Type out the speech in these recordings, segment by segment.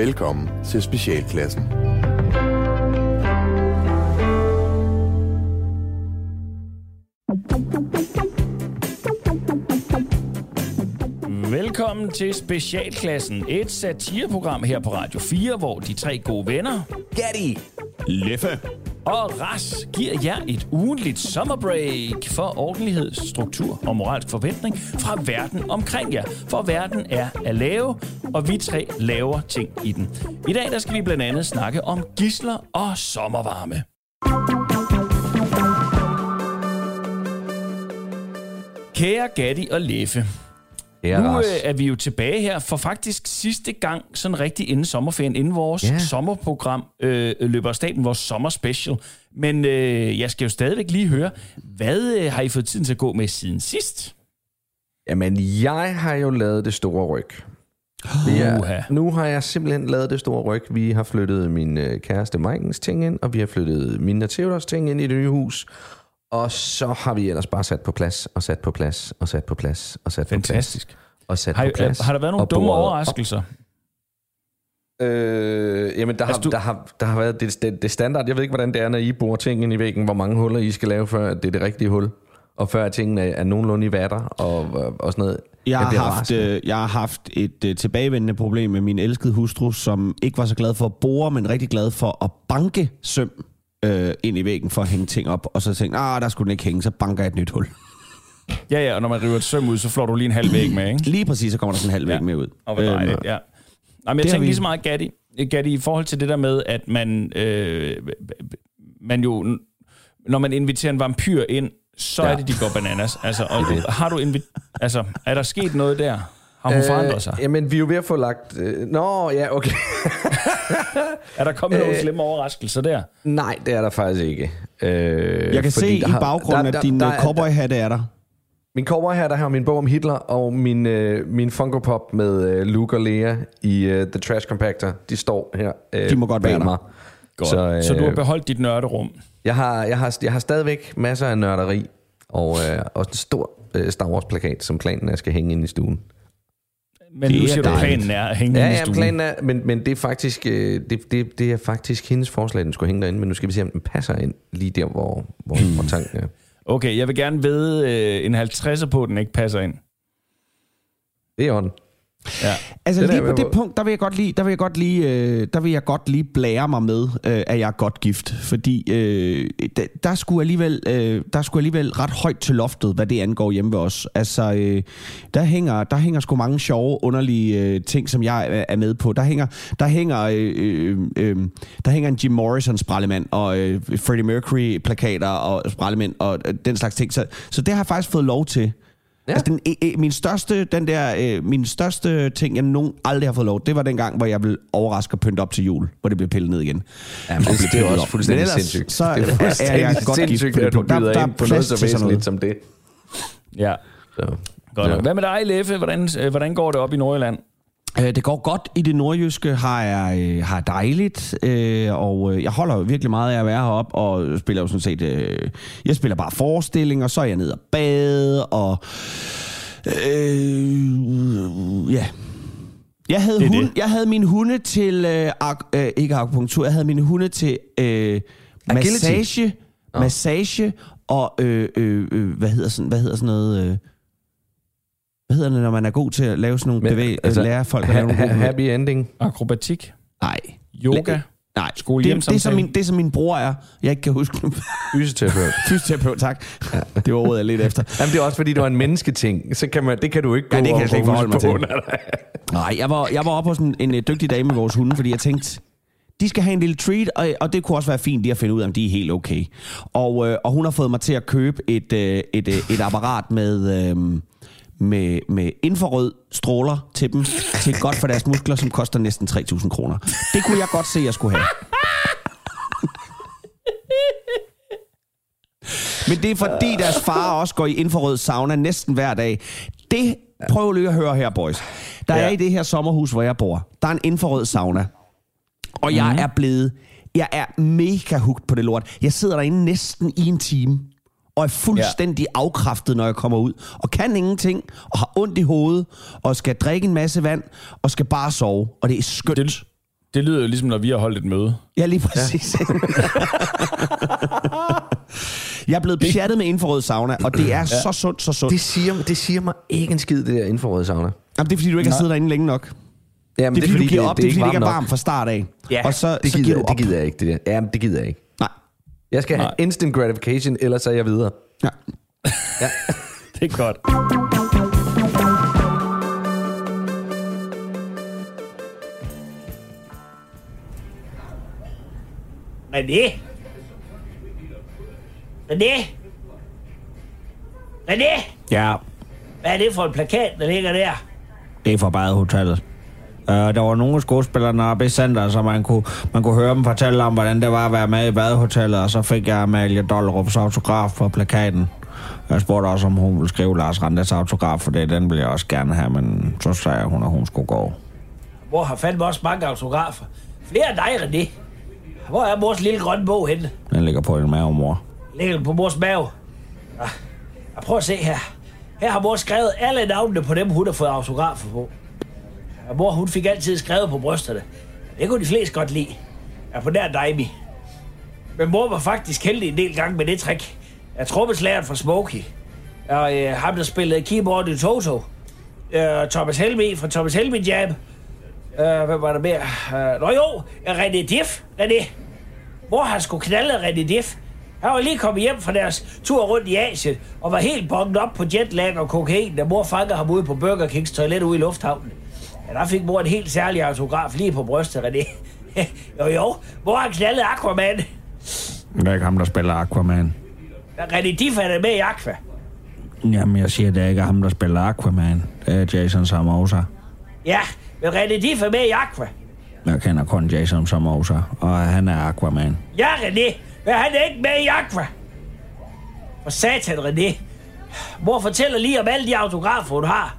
Velkommen til specialklassen. Velkommen til specialklassen, et satireprogram her på Radio 4, hvor de tre gode venner, Gatti, Leffe og RAS giver jer et ugentligt sommerbreak for ordentlighed, struktur og moralsk forventning fra verden omkring jer. For verden er at lave, og vi tre laver ting i den. I dag der skal vi blandt andet snakke om gidsler og sommervarme. Kære Gatti og Leffe. Nu er vi jo tilbage her, for faktisk sidste gang, sådan rigtig inden sommerferien, inden vores sommerprogram løber af staten, vores sommerspecial. Men jeg skal jo stadigvæk lige høre, hvad har I fået tiden til at gå med siden sidst? Jamen, jeg har jo lavet det store ryg. Nu har jeg simpelthen lavet det store ryg. Vi har flyttet min kæreste Mikeens ting ind, og vi har flyttet min og Theodores ting ind i det nye hus. Og så har vi ellers bare sat på plads. Har der været nogle dumme overraskelser? Jamen, der har været det standard. Jeg ved ikke, hvordan det er, når I bor tingene i væggen, hvor mange huller I skal lave, før det er det rigtige hul. Og før tingene er nogenlunde i vatter og sådan noget. Jeg har haft et tilbagevendende problem med min elskede hustru, som ikke var så glad for at bore, men rigtig glad for at banke søm ind i væggen for at hænge ting op, og så tænkte der skulle den ikke hænge, så banker jeg et nyt hul. Ja, og når man river et søm ud, så flår du lige en halv væg med, ikke? Lige præcis, så kommer der sådan en halv væg med ud. Og hvor dejligt, ja. Jamen, jeg tænkte lige så meget, Gatti, i forhold til det der med, at man jo, når man inviterer en vampyr ind, så er det, de går bananas. Altså, og har du er der sket noget der? Har hun forandret sig? Jamen, vi er jo ved at få lagt... okay. Er der kommet nogle slemme overraskelser der? Nej, det er der faktisk ikke. Jeg kan se i baggrunden, at din cowboyhatte er der. Min cowboyhatte har min bog om Hitler, og min Funko Pop med Luke og Lea i The Trash Compactor. De står her. De må godt være der. Godt. Så du har beholdt dit nørderum? Jeg har stadigvæk masser af nørderi, og en stor Star Wars-plakat, som planen er, skal hænge ind i stuen. Men nu siger du, planen er at hænge i stuen. Ja, planen er, men det er faktisk, det er faktisk hendes forslag, den skulle hænge derinde, men nu skal vi se, om den passer ind lige der, hvor tanken er. Okay, jeg vil gerne vide en 50'er på, den ikke passer ind. Det er orden. Ja. Altså det lige der, på det punkt, der vil jeg godt lige blære mig med, at jeg er godt gift, fordi der skulle alligevel ret højt til loftet, hvad det angår hjemme ved os. Altså der hænger sgu mange sjove, underlige ting, som jeg er med på. Der hænger en Jim Morrisons sprallemand og Freddie Mercury plakater og sprallemænd og den slags ting. Så det har jeg faktisk fået lov til. Ja. Altså min største ting, jeg nogen aldrig har fået lov, det var den gang, hvor jeg blev overrasket og pyntet op til jul, hvor det blev pillet ned igen. Ja, men det er også fuldstændig sindssygt. Så er jeg godt givet på. Der er plads til sådan noget som det. Ja. Så. Godt. Ja. Hvad med dig, Leffe? Hvordan går det op i Nordjylland? Det går godt i det nordjyske, har jeg dejligt, og jeg holder virkelig meget af at være heroppe, og spiller jo sådan set, jeg spiller bare forestillinger, og så er jeg nede og bade, og ja. Jeg havde min hunde til, ikke akupunktur, jeg havde min hunde til massage, og hvad hedder det, når man er god til at lave sådan nogle lære folk at lave nogle happy ending? Akrobatik? Nej. Yoga? Nej. Det er som min bror er. Jeg ikke kan huske dem. Fysioterapeut. Fysioterapeut, tak. Ja. Det var ordet, jeg lidt efter. Jamen, det er også, fordi det var en mennesketing. Så kan man, det kan du ikke gå over. Ja, det kan jeg ikke forholde mig til. Nej, jeg var oppe hos en dygtig dame med vores hunde, fordi jeg tænkte... De skal have en lille treat, og det kunne også være fint lige at finde ud af, om de er helt okay. Og hun har fået mig til at købe et apparat med infrarød stråler til dem, til godt for deres muskler, som koster næsten 3.000 kroner. Det kunne jeg godt se, jeg skulle have. Men det er fordi deres far også går i infrarød sauna næsten hver dag. Det prøv lige at høre her, boys. Der er i det her sommerhus, hvor jeg bor, der er en infrarød sauna. Og jeg er mega hooked på det lort. Jeg sidder derinde næsten i en time. Og er fuldstændig afkræftet, når jeg kommer ud. Og kan ingenting, og har ondt i hovedet, og skal drikke en masse vand, og skal bare sove. Og det er skønt. Det lyder jo ligesom, når vi har holdt et møde. Ja, lige præcis. Ja. Jeg er blevet besjattet med infrarød sauna, og det er så sundt, så sundt. Det siger mig ikke en skid, det der infrarød sauna. Jamen, det er, fordi du ikke har siddet derinde længe nok. Jamen, det er, fordi du op, det er, fordi det ikke er varmt fra start af. Ja, og så giver du op. Det gider jeg ikke, det der. Jamen, det gider jeg ikke. Nej. Jeg skal have instant gratification, ellers er jeg videre. Ja. Ja. Det er godt. René? Ja? Hvad er det for en plakat, der ligger der? Det er fra Badehotellet. Der var nogle skuespillerne oppe i centret, så man kunne høre dem fortælle om, hvordan det var at være med i Badehotellet, og så fik jeg Amalie Doldrups autograf på plakaten. Jeg spurgte også, om hun ville skrive Lars Randers autograf, for det, den ville jeg også gerne have, men så sagde hun, at hun skulle gå. Mor har fandme også mange autografer. Flere end dig, René. Hvor er mors lille grønne bog henne? Den ligger på din mave, mor. Ligger den på mors mave? Ja, prøv at se her. Her har mor skrevet alle navnene på dem, hun har fået autografer på. Ja, mor, hun fik altid skrevet på brysterne. Det kunne de fleste godt lide. Ja, på nær Daimi. Men mor var faktisk heldig en del gange med det trick. Ja, trommeslageren fra Smoky. Og ham, der spillede keyboard i Toto. Thomas Helmi fra Thomas Helmi Jab. Hvad var der mere? Nå jo, René Dif. René. Mor har sgu knaldet René Dif. Han var lige kommet hjem fra deres tur rundt i Asien, og var helt bonget op på jetlag og kokain, da mor fangede ham ude på Burger Kings toilet ude i lufthavnen. Ja, der fik mor en helt særlig autograf lige på brystet, René. Jo, mor har knaldet Aquaman. Det er ikke ham, der spiller Aquaman. René Dif er der med i Aqua. Jamen, jeg siger, det er ikke ham, der spiller Aquaman. Det er Jason Samosa. Ja, men René Dif er med i Aqua. Jeg kender kun Jason Samosa, og han er Aquaman. Ja, René, men han er ikke med i Aqua. For satan, René. Mor fortæller lige om alle de autografer, hun har.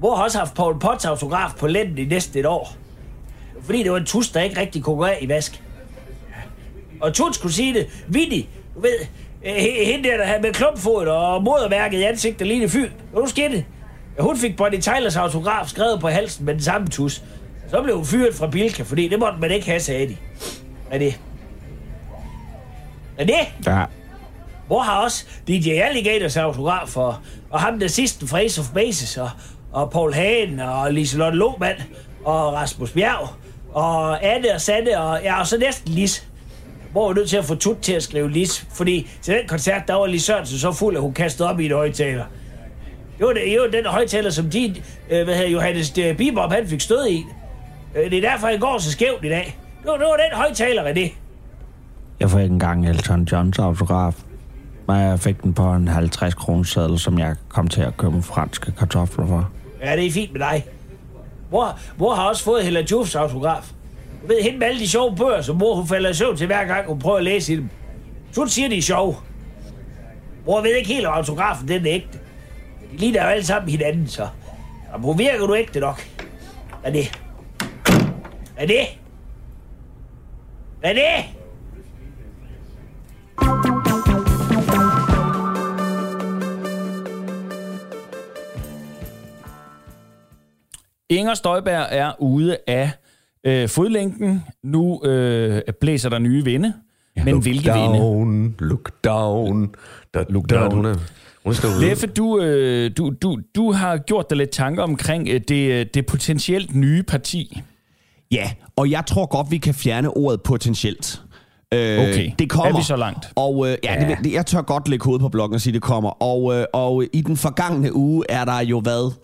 Mor har også haft Paul Potts autograf på lænden i næsten et år. Fordi det var en tus, der ikke rigtig kunne i vask. Og Tuts kunne sige det. Vinnie, du ved, hende der havde med klumpfod og modermærket i ansigtet lige i fyld. Og nu skete det. Hun fik Bonnie Tylers autograf skrevet på halsen med den samme tus. Så blev hun fyret fra Bilka, fordi det måtte man ikke have, sagde de. Er det? Ja. Mor har også DJ Alligators autograf, og ham der sidste fra Ace of Bases, og Paul Hagen, og Liselotte Lohmann, og Rasmus Bjerg, og Anne og Sanne, og så næsten Lis. Mor var nødt til at få Tut til at skrive Lis, fordi til den koncert, der var Lis Sørensen så fuld, at hun kastede op i en højtaler. Jo, den højtaler, som din, Johannes Bibop, han fik stød i. Det er derfor, han går så skævt i dag. Det var den højtaler, René. Jeg fik engang Elton Johns autograf, men jeg fik den på en 50-kroneseddel, som jeg kom til at købe franske kartofler for. Ja, det er fint med dig. Mor har også fået Hella Jufs autograf. Du ved, hende med alle de sjove bøger, som mor hun falder i søvn til hver gang, hun prøver at læse i dem. Hun siger, de er sjove. Mor ved ikke helt, om autografen den er ægte. De ligner jo alle sammen hinanden, så... Og hvor virker du ægte nok? Hvad er det? Inger Støjberg er ude af fodlænken. Nu blæser der nye vinde. Ja, men hvilke vinde? Look down. Leffe, du har gjort dig lidt tanker omkring det potentielt nye parti. Ja, og jeg tror godt, vi kan fjerne ordet potentielt. Okay, det kommer. Er vi så langt? Og, ja. Jeg tør godt lægge hovedet på blokken og sige, det kommer. Og i den forgangne uge er der jo været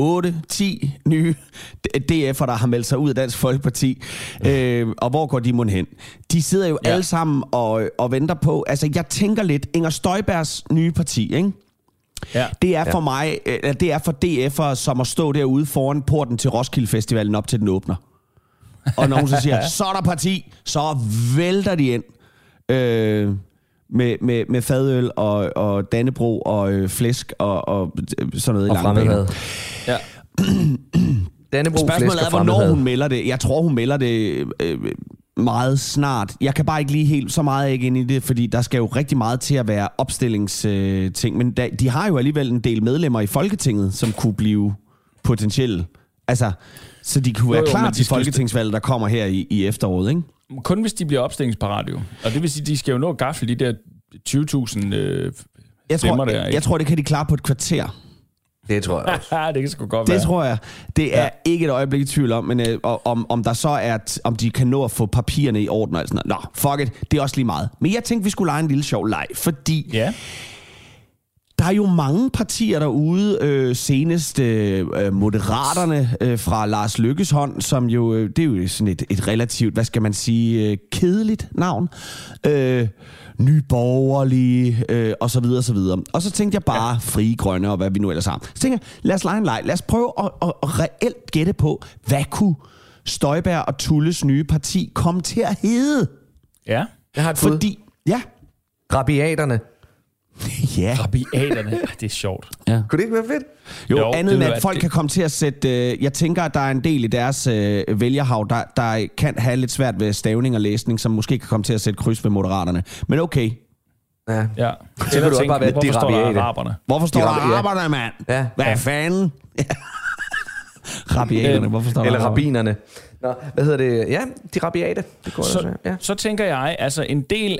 8-10 nye DF'er, der har meldt sig ud af Dansk Folkeparti. Og hvor går de mon hen? De sidder jo alle sammen og venter på... Altså, jeg tænker lidt, Inger Støjbergs nye parti, ikke? Ja. Det er for mig, det er for DF'er, som at stå derude foran porten til Roskilde Festivalen op til den åbner. Og når hun så siger, så er der parti, så vælter de ind med fadøl og dannebro og flæsk og sådan noget og i langbanen. Ja. Dannebro, spørgsmålet er, hvornår hun melder det. Jeg tror, hun melder det meget snart. Jeg kan bare ikke lige helt så meget ikke ind i det, fordi der skal jo rigtig meget til at være opstillingsting. Men de har jo alligevel en del medlemmer i Folketinget, som kunne blive potentielle Altså, så de kunne være klar til folketingsvalget, der kommer her i efteråret, ikke? Kun hvis de bliver opstillingsparate, jo. Og det vil sige, de skal jo nå at gafle de der 20.000 stemmer der, ikke? Jeg tror, det kan de klare på et kvarter. Det tror jeg også. Det kan sgu godt være. Det tror jeg. Det er ikke et øjeblik i tvivl om, men om der så er, om de kan nå at få papirerne i orden og sådan noget. Nå, fuck it. Det er også lige meget. Men jeg tænkte, vi skulle lege en lille sjov leg, fordi... Ja. Der er jo mange partier derude, senest Moderaterne fra Lars Løkkes hånd, som jo, det er jo sådan et relativt, hvad skal man sige, kedeligt navn. Nyborgerlige, og så videre, og så videre. Og så tænkte jeg bare, Frie Grønne og hvad vi nu ellers har. Så tænkte jeg, lad os lege en leg. Lad os prøve at reelt gætte på, hvad kunne Støjberg og Tulles nye parti komme til at hedde? Ja, jeg har et bud. Fordi, Rabiaterne. Ja. Rabiaterne. Det er sjovt. Ja. Kunne det ikke være fedt? Jo andet end, at folk kan komme til at sætte... jeg tænker, at der er en del i deres vælgerhav, der kan have lidt svært ved stavning og læsning, som måske kan komme til at sætte kryds ved Moderaterne. Men okay. Ja. Så kunne du også bare være, de rabiaterne. Hvorfor står der araberne, mand? Ja. Hvad fanden? Rabiaterne, hvorfor står der? Eller rabinerne. Nå, hvad hedder det? Ja, de rabiate. Det går så, også, så tænker jeg, altså en del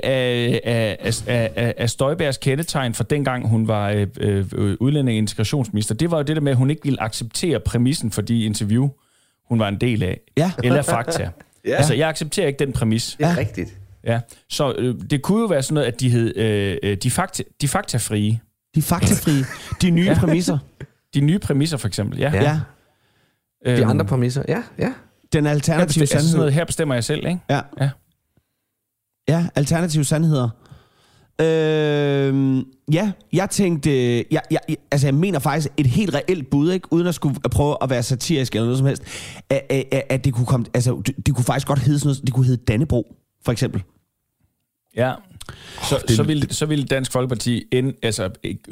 af Støjbergs kendetegn fra dengang, hun var udlænding- og integrationsminister, det var jo det der med, at hun ikke ville acceptere præmissen for de interview, hun var en del af. Ja. Eller fakta. Altså, jeg accepterer ikke den præmis. Det er rigtigt. Ja. Så det kunne jo være sådan noget, at de hed de faktafrie. De faktafrie. De nye præmisser. De nye præmisser, for eksempel, de andre præmisser, Den alternative sandhed. Her bestemmer jeg selv, ikke? Ja, alternative sandheder. Jeg tænkte... Jeg mener faktisk et helt reelt bud, ikke? Uden at skulle prøve at være satirisk eller noget som helst. At det kunne komme... Altså, det kunne faktisk godt hedde sådan noget... Det kunne hedde Dannebro, for eksempel. Ja. Så ville Dansk Folkeparti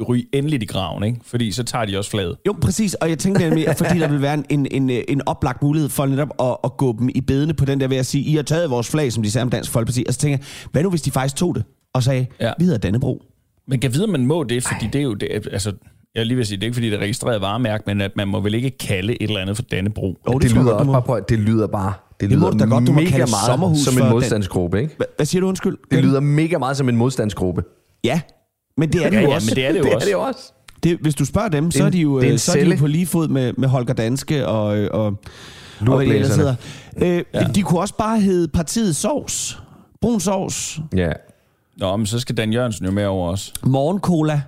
ryge endeligt i graven, ikke? Fordi så tager de også flaget. Jo, præcis. Og jeg tænkte nemlig, at fordi der ville være en oplagt mulighed for netop at gå dem i bedene på den der ved at sige, I har taget vores flag, som de sagde om Dansk Folkeparti. Og så tænker jeg, hvad nu hvis de faktisk tog det og sagde, vi hedder Dannebro? Man kan vide, at man må det, fordi det er jo... jeg vil lige vil sige, det er ikke fordi, det er registreret varemærke, men at man må vel ikke kalde et eller andet for Dannebro. Oh, det lyder også bare på, at det lyder bare... Det lyder da godt, du må kalde sommerhus som en modstandsgruppe, ikke? Hvad siger du, undskyld? Det lyder mega meget som en modstandsgruppe. Ja, men det er det jo også. Men det er det jo også. Hvis du spørger dem, så er de jo på lige fod med Holger Danske og hvad ellers hedder. De kunne også bare hedde partiet Sovs. Brun Sovs. Ja. Nå, men så skal Dan Jørgensen jo med over os. Morgencola.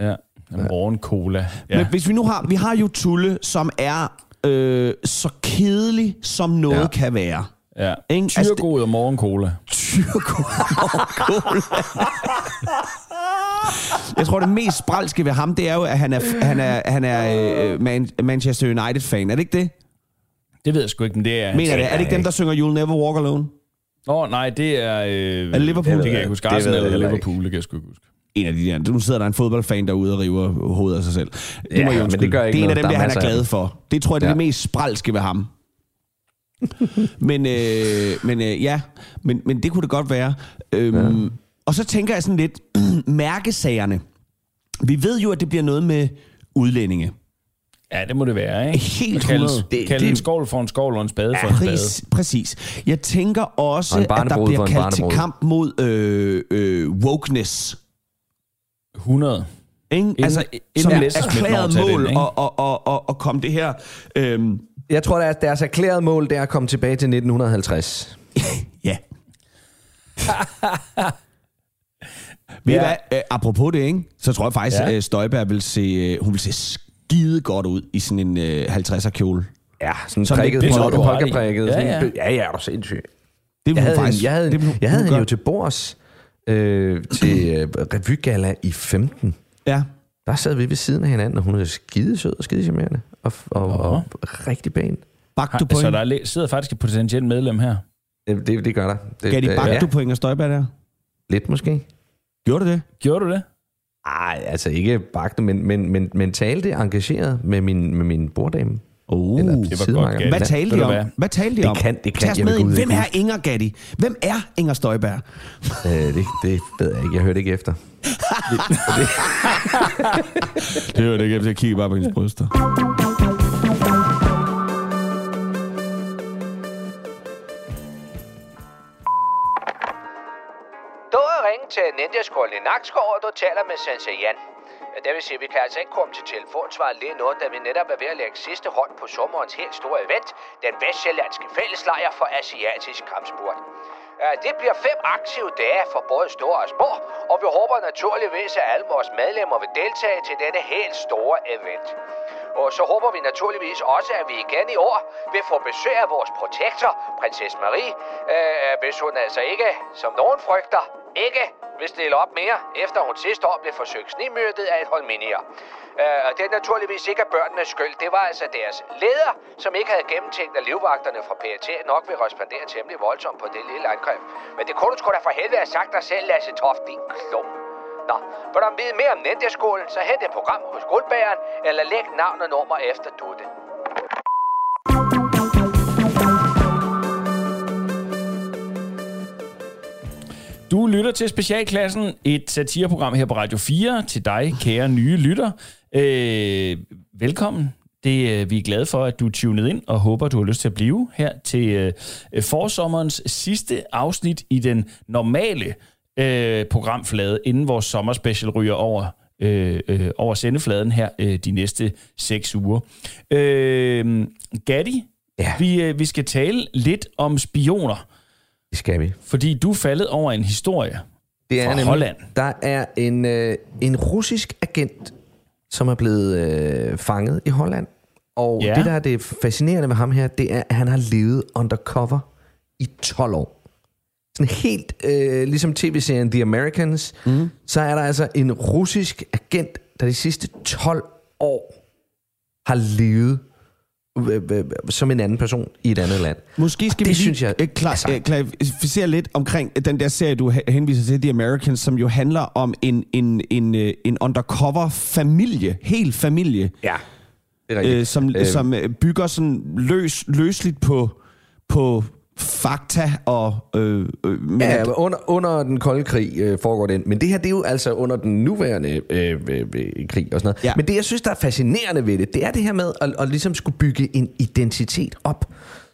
Ja, morgencola. Ja. Men hvis vi nu har... Vi har jo Tulle, som er... så kedelig som noget kan være. Ja. Tyrgod og morgencola. Tyrgod og morgencola. Jeg tror, det mest spralske ved ham, det er jo, at han er Manchester United-fan. Er det ikke det? Det ved jeg sgu ikke, men det er... Mener det? Er det ikke dem, der synger You'll Never Walk Alone? Nå, nej, det er... Er det Liverpool? Det kan jeg ikke huske. Arsenal eller Liverpool, det kan jeg sgu ikke huske. En af de der. Nu sidder der en fodboldfan derude og river hovedet af sig selv. Det må jeg undskylde. Det er en af dem, der han er glad for. Det tror jeg, det er det mest spralske ved ham. Men det kunne det godt være. Og så tænker jeg sådan lidt, mærkesagerne. Vi ved jo, at det bliver noget med udlændinge. Ja, det må det være, ikke? Helt klart. Kalde en skål for en skål og en spade for en spade. Præcis. Jeg tænker også, at der bliver kaldt til kamp mod wokeness. 100. Ingen, altså som erklæret mål og komme det her... Jeg tror, at deres erklæret mål, det er at komme tilbage til 1950. Ja. Ved hvad? Apropos det, ikke? Så tror jeg faktisk, at Støjberg vil se skide godt ud i sådan en 50'er-kjole. Ja, sådan prikket, polkaprækket. Ja, er du sindssygt. Jeg havde hende jo til bords... til revygala i 15. Ja. Der sad vi ved siden af hinanden, og hun er skidesød og skidecharmerende. Og rigtig pæn. Bagte du point? Så der sidder faktisk et potentielt medlem her. Det gør der. Kan de bagte du point og Støjberg der? Lidt måske. Gjorde du det? Ej, altså ikke bagte, men talte engageret med min borddame. Det var godt. Hvad talte de om? Det kan jeg med ikke. Hvem er Inger Gatti? Hvem er Inger Støjberg? Det ved jeg ikke. Jeg hørte ikke efter. Det hørte ikke efter. Jeg kiggede bare på hendes bryster. til Ninjaskolen i Nakskov, og du taler med Sensei Jan. Det vil sige, at vi kan altså ikke komme til telefonsvaret lige nu, da vi netop er ved at lægge sidste hånd på sommerens helt store event, den vestsjællandske fælleslejr for asiatisk kampsport. Det bliver 5 aktive dage for både store og små, og vi håber naturligvis, at alle vores medlemmer vil deltage til denne helt store event. Og så håber vi naturligvis også, at vi igen i år vil få besøg af vores protektor, prinsesse Marie, hvis hun altså ikke, som nogen frygter, ikke vil stille op mere, efter hun sidste år blev forsøgt snigmyrdet af et holminier. Og det er naturligvis ikke af børnenes skyld. Det var altså deres leder, som ikke havde gennemtænkt, at livvagterne fra PET nok vil respondere temmelig voldsomt på det lille angreb. Men det kunne du sgu da for helvede have sagt dig selv, Lasse Toft, din klum. Nå, vil du vide mere om Ninjaskolen, så hent et program hos Guldbæren, eller læg navn og nummer efter Dutte. Du lytter til Specialklassen, et satireprogram her på Radio 4 til dig, kære nye lytter. Velkommen. Vi er glade for, at du er tunet ind og håber, du har lyst til at blive her til forsommerens sidste afsnit i den normale programflade, inden vores sommerspecial ryger over sendefladen her de næste 6 uger. Gatti, ja. Vi skal tale lidt om spioner. Det skal vi. Fordi du faldet over en historie fra Holland. Der er en russisk agent, som er blevet fanget i Holland. Og ja. Det, der er det fascinerende ved ham her, det er, at han har levet undercover i 12 år. Sådan helt ligesom tv-serien The Americans, så er der altså en russisk agent, der de sidste 12 år har levet som en anden person i et andet land. Måske skal vi klarificere lidt omkring den der serie, du henviser til, The Americans, som jo handler om en undercover-familie, hel familie, ja, det er rigtigt. Som bygger sådan løsligt på fakta og... under den kolde krig foregår den. Men det her, det er jo altså under den nuværende krig og sådan noget. Ja. Men det, jeg synes, der er fascinerende ved det, det er det her med at ligesom skulle bygge en identitet op,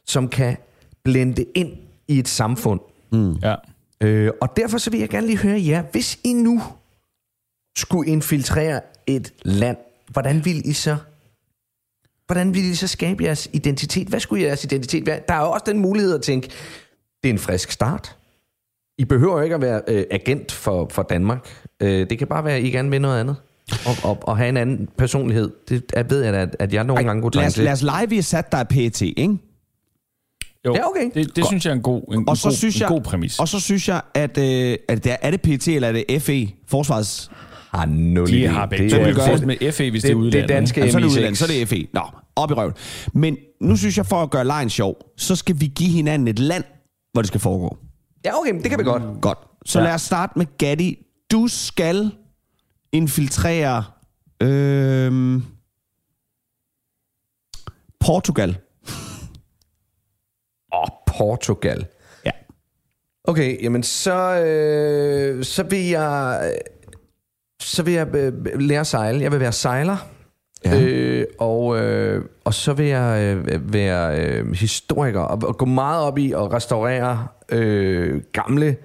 som kan blende ind i et samfund. Mm. Ja. Og derfor så vil jeg gerne lige høre jer, hvis I nu skulle infiltrere et land, hvordan ville I så skabe jeres identitet? Hvad skulle jeres identitet være? Der er jo også den mulighed at tænke, det er en frisk start. I behøver ikke at være agent for Danmark. Det kan bare være, at I gerne vil noget andet. Og have en anden personlighed. Det ved jeg da, at jeg nogle gange kunne trænge til. Lad os lege, vi er sat der af PET, ikke? Jo, ja, okay. Det synes jeg er en god præmis. Og så synes jeg, at det er PET eller er det FE, Forsvarets... De har begge. Så vil gøre det med FE, hvis det er udlandet. Det danske MI6. Så er det udlandet, så er det FE. Nå, op i røven. Men nu synes jeg, for at gøre lejen sjov, så skal vi give hinanden et land, hvor det skal foregå. Ja, okay, det kan vi godt. Godt. Så lad os starte med Gatti. Du skal infiltrere Portugal. Portugal. Ja. Okay, jamen så vil jeg... Så vil jeg lære at sejle. Jeg vil være sejler. Ja. Og så vil jeg være historiker og gå meget op i at restaurere gamle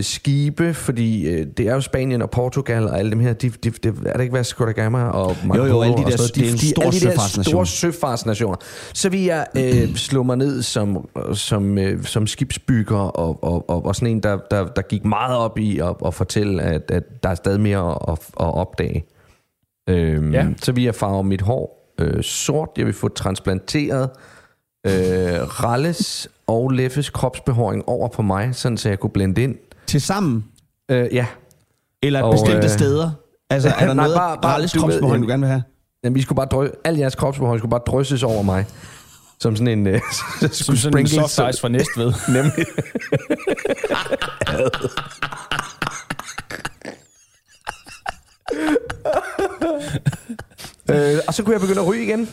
skibe, fordi det er jo Spanien og Portugal og alle dem her, er det ikke hvad Scottagama og Mongoliet? Jo, alle de der store søfartsnationer. Så vil jeg slå mig ned som skibsbygger og sådan en, der gik meget op i at fortælle, at der er stadig mere at opdage. Så vil jeg farve mit hår sort, jeg vil få transplanteret Ralles og Leffes kropsbehåring over på mig, sådan så jeg kunne blende ind. Tilsammen? Ja. Eller bestemte steder? Altså, er der noget Ralles kropsbehåring, du gerne vil have? Jamen, vi skulle bare al jeres kropsbehåring skulle bare drysses over mig. Som sådan en... som sådan en soft ice fra Næstved. Nemlig. Og så kunne jeg begynde at ryge igen.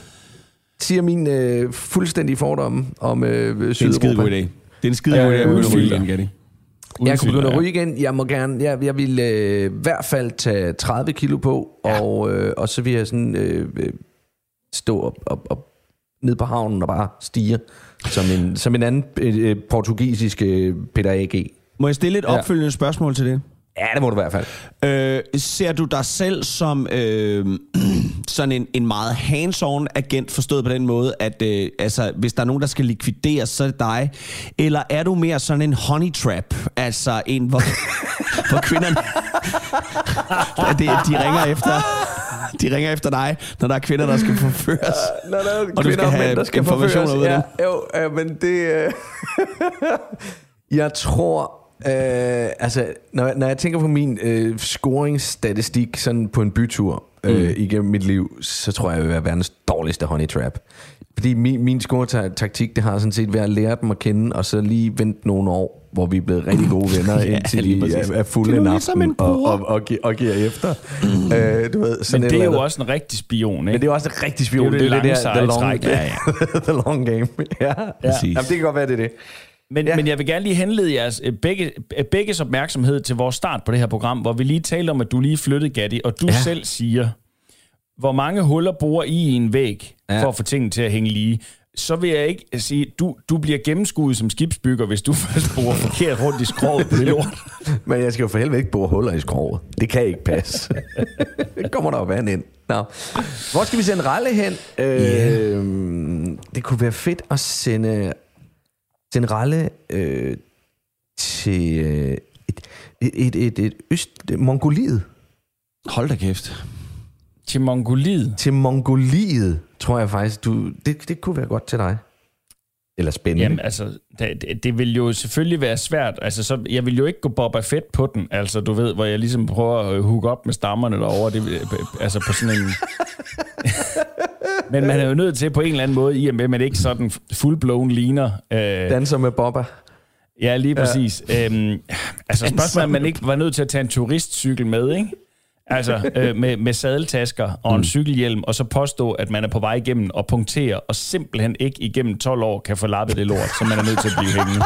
Siger min fuldstændige fordomme om Sydeuropa. Det er en skide god idé. Jeg kunne begynde at ryge igen. Jeg må gerne. Jeg vil i hvert fald tage 30 kilo på, og så vil jeg sådan stå op ned på havnen og bare stige som en anden portugisisk Peter A.G. Må jeg stille et opfølgende spørgsmål til det? Ja, det må du i hvert fald. Ser du dig selv som sådan en meget hands-on agent, forstået på den måde, at altså, hvis der er nogen, der skal likvideres, så er det dig? Eller er du mere sådan en honey trap? Altså en, hvor kvinderne... de ringer efter... De ringer efter dig, når der er kvinder, der skal forføres. Når der er og kvinder og mænd, der skal forføres. Ja, jo, men det... Jeg tror... altså, når jeg tænker på min scoringsstatistik sådan på en bytur igennem mit liv, så tror jeg, jeg vil være verdens dårligste honey trap. Fordi min scoretaktik, det har sådan set været at lære dem at kende, og så lige vente nogle år, hvor vi er blevet rigtig gode venner, ja, indtil de er fulde en aften og giver efter. Du ved, sådan. Men det er jo også en rigtig spion, ikke? Men det er også en rigtig spion. Det er det der the long game. Ja, ja. Jamen, det kan godt være, det er det. Men, ja. Men jeg vil gerne lige henlede jeres begges opmærksomhed til vores start på det her program, hvor vi lige taler om, at du lige flyttede, Gatti, og du selv siger, hvor mange huller borer i en væg, for at få tingene til at hænge lige. Så vil jeg ikke sige, du bliver gennemskuet som skibsbygger, hvis du først borer forkert rundt i skroget på det lort. Men jeg skal jo for helvede ikke bore huller i skroget. Det kan ikke passe. Det kommer der jo vand ind. No. Hvor skal vi sende Ralle hen? Det kunne være fedt at sende... Ralle til et Mongoliet. Hold da kæft. Til Mongoliet? Til Mongoliet, tror jeg faktisk. Det kunne være godt til dig. Eller spændende. Jamen altså, det vil jo selvfølgelig være svært. Altså, så, jeg vil jo ikke gå Boba Fett på den, altså du ved, hvor jeg ligesom prøver at hooke op med stammerne derovre. Det, altså på sådan en... Men man er jo nødt til på en eller anden måde, i og med, at man ikke sådan full-blown ligner... Danser med Bobba. Ja, lige præcis. Ja. Altså spørgsmålet, at man ikke var nødt til at tage en turistcykel med, ikke? Altså med sadeltasker og en cykelhjelm, og så påstå, at man er på vej igennem og punktere, og simpelthen ikke igennem 12 år kan få lappet det lort, så man er nødt til at blive hængende.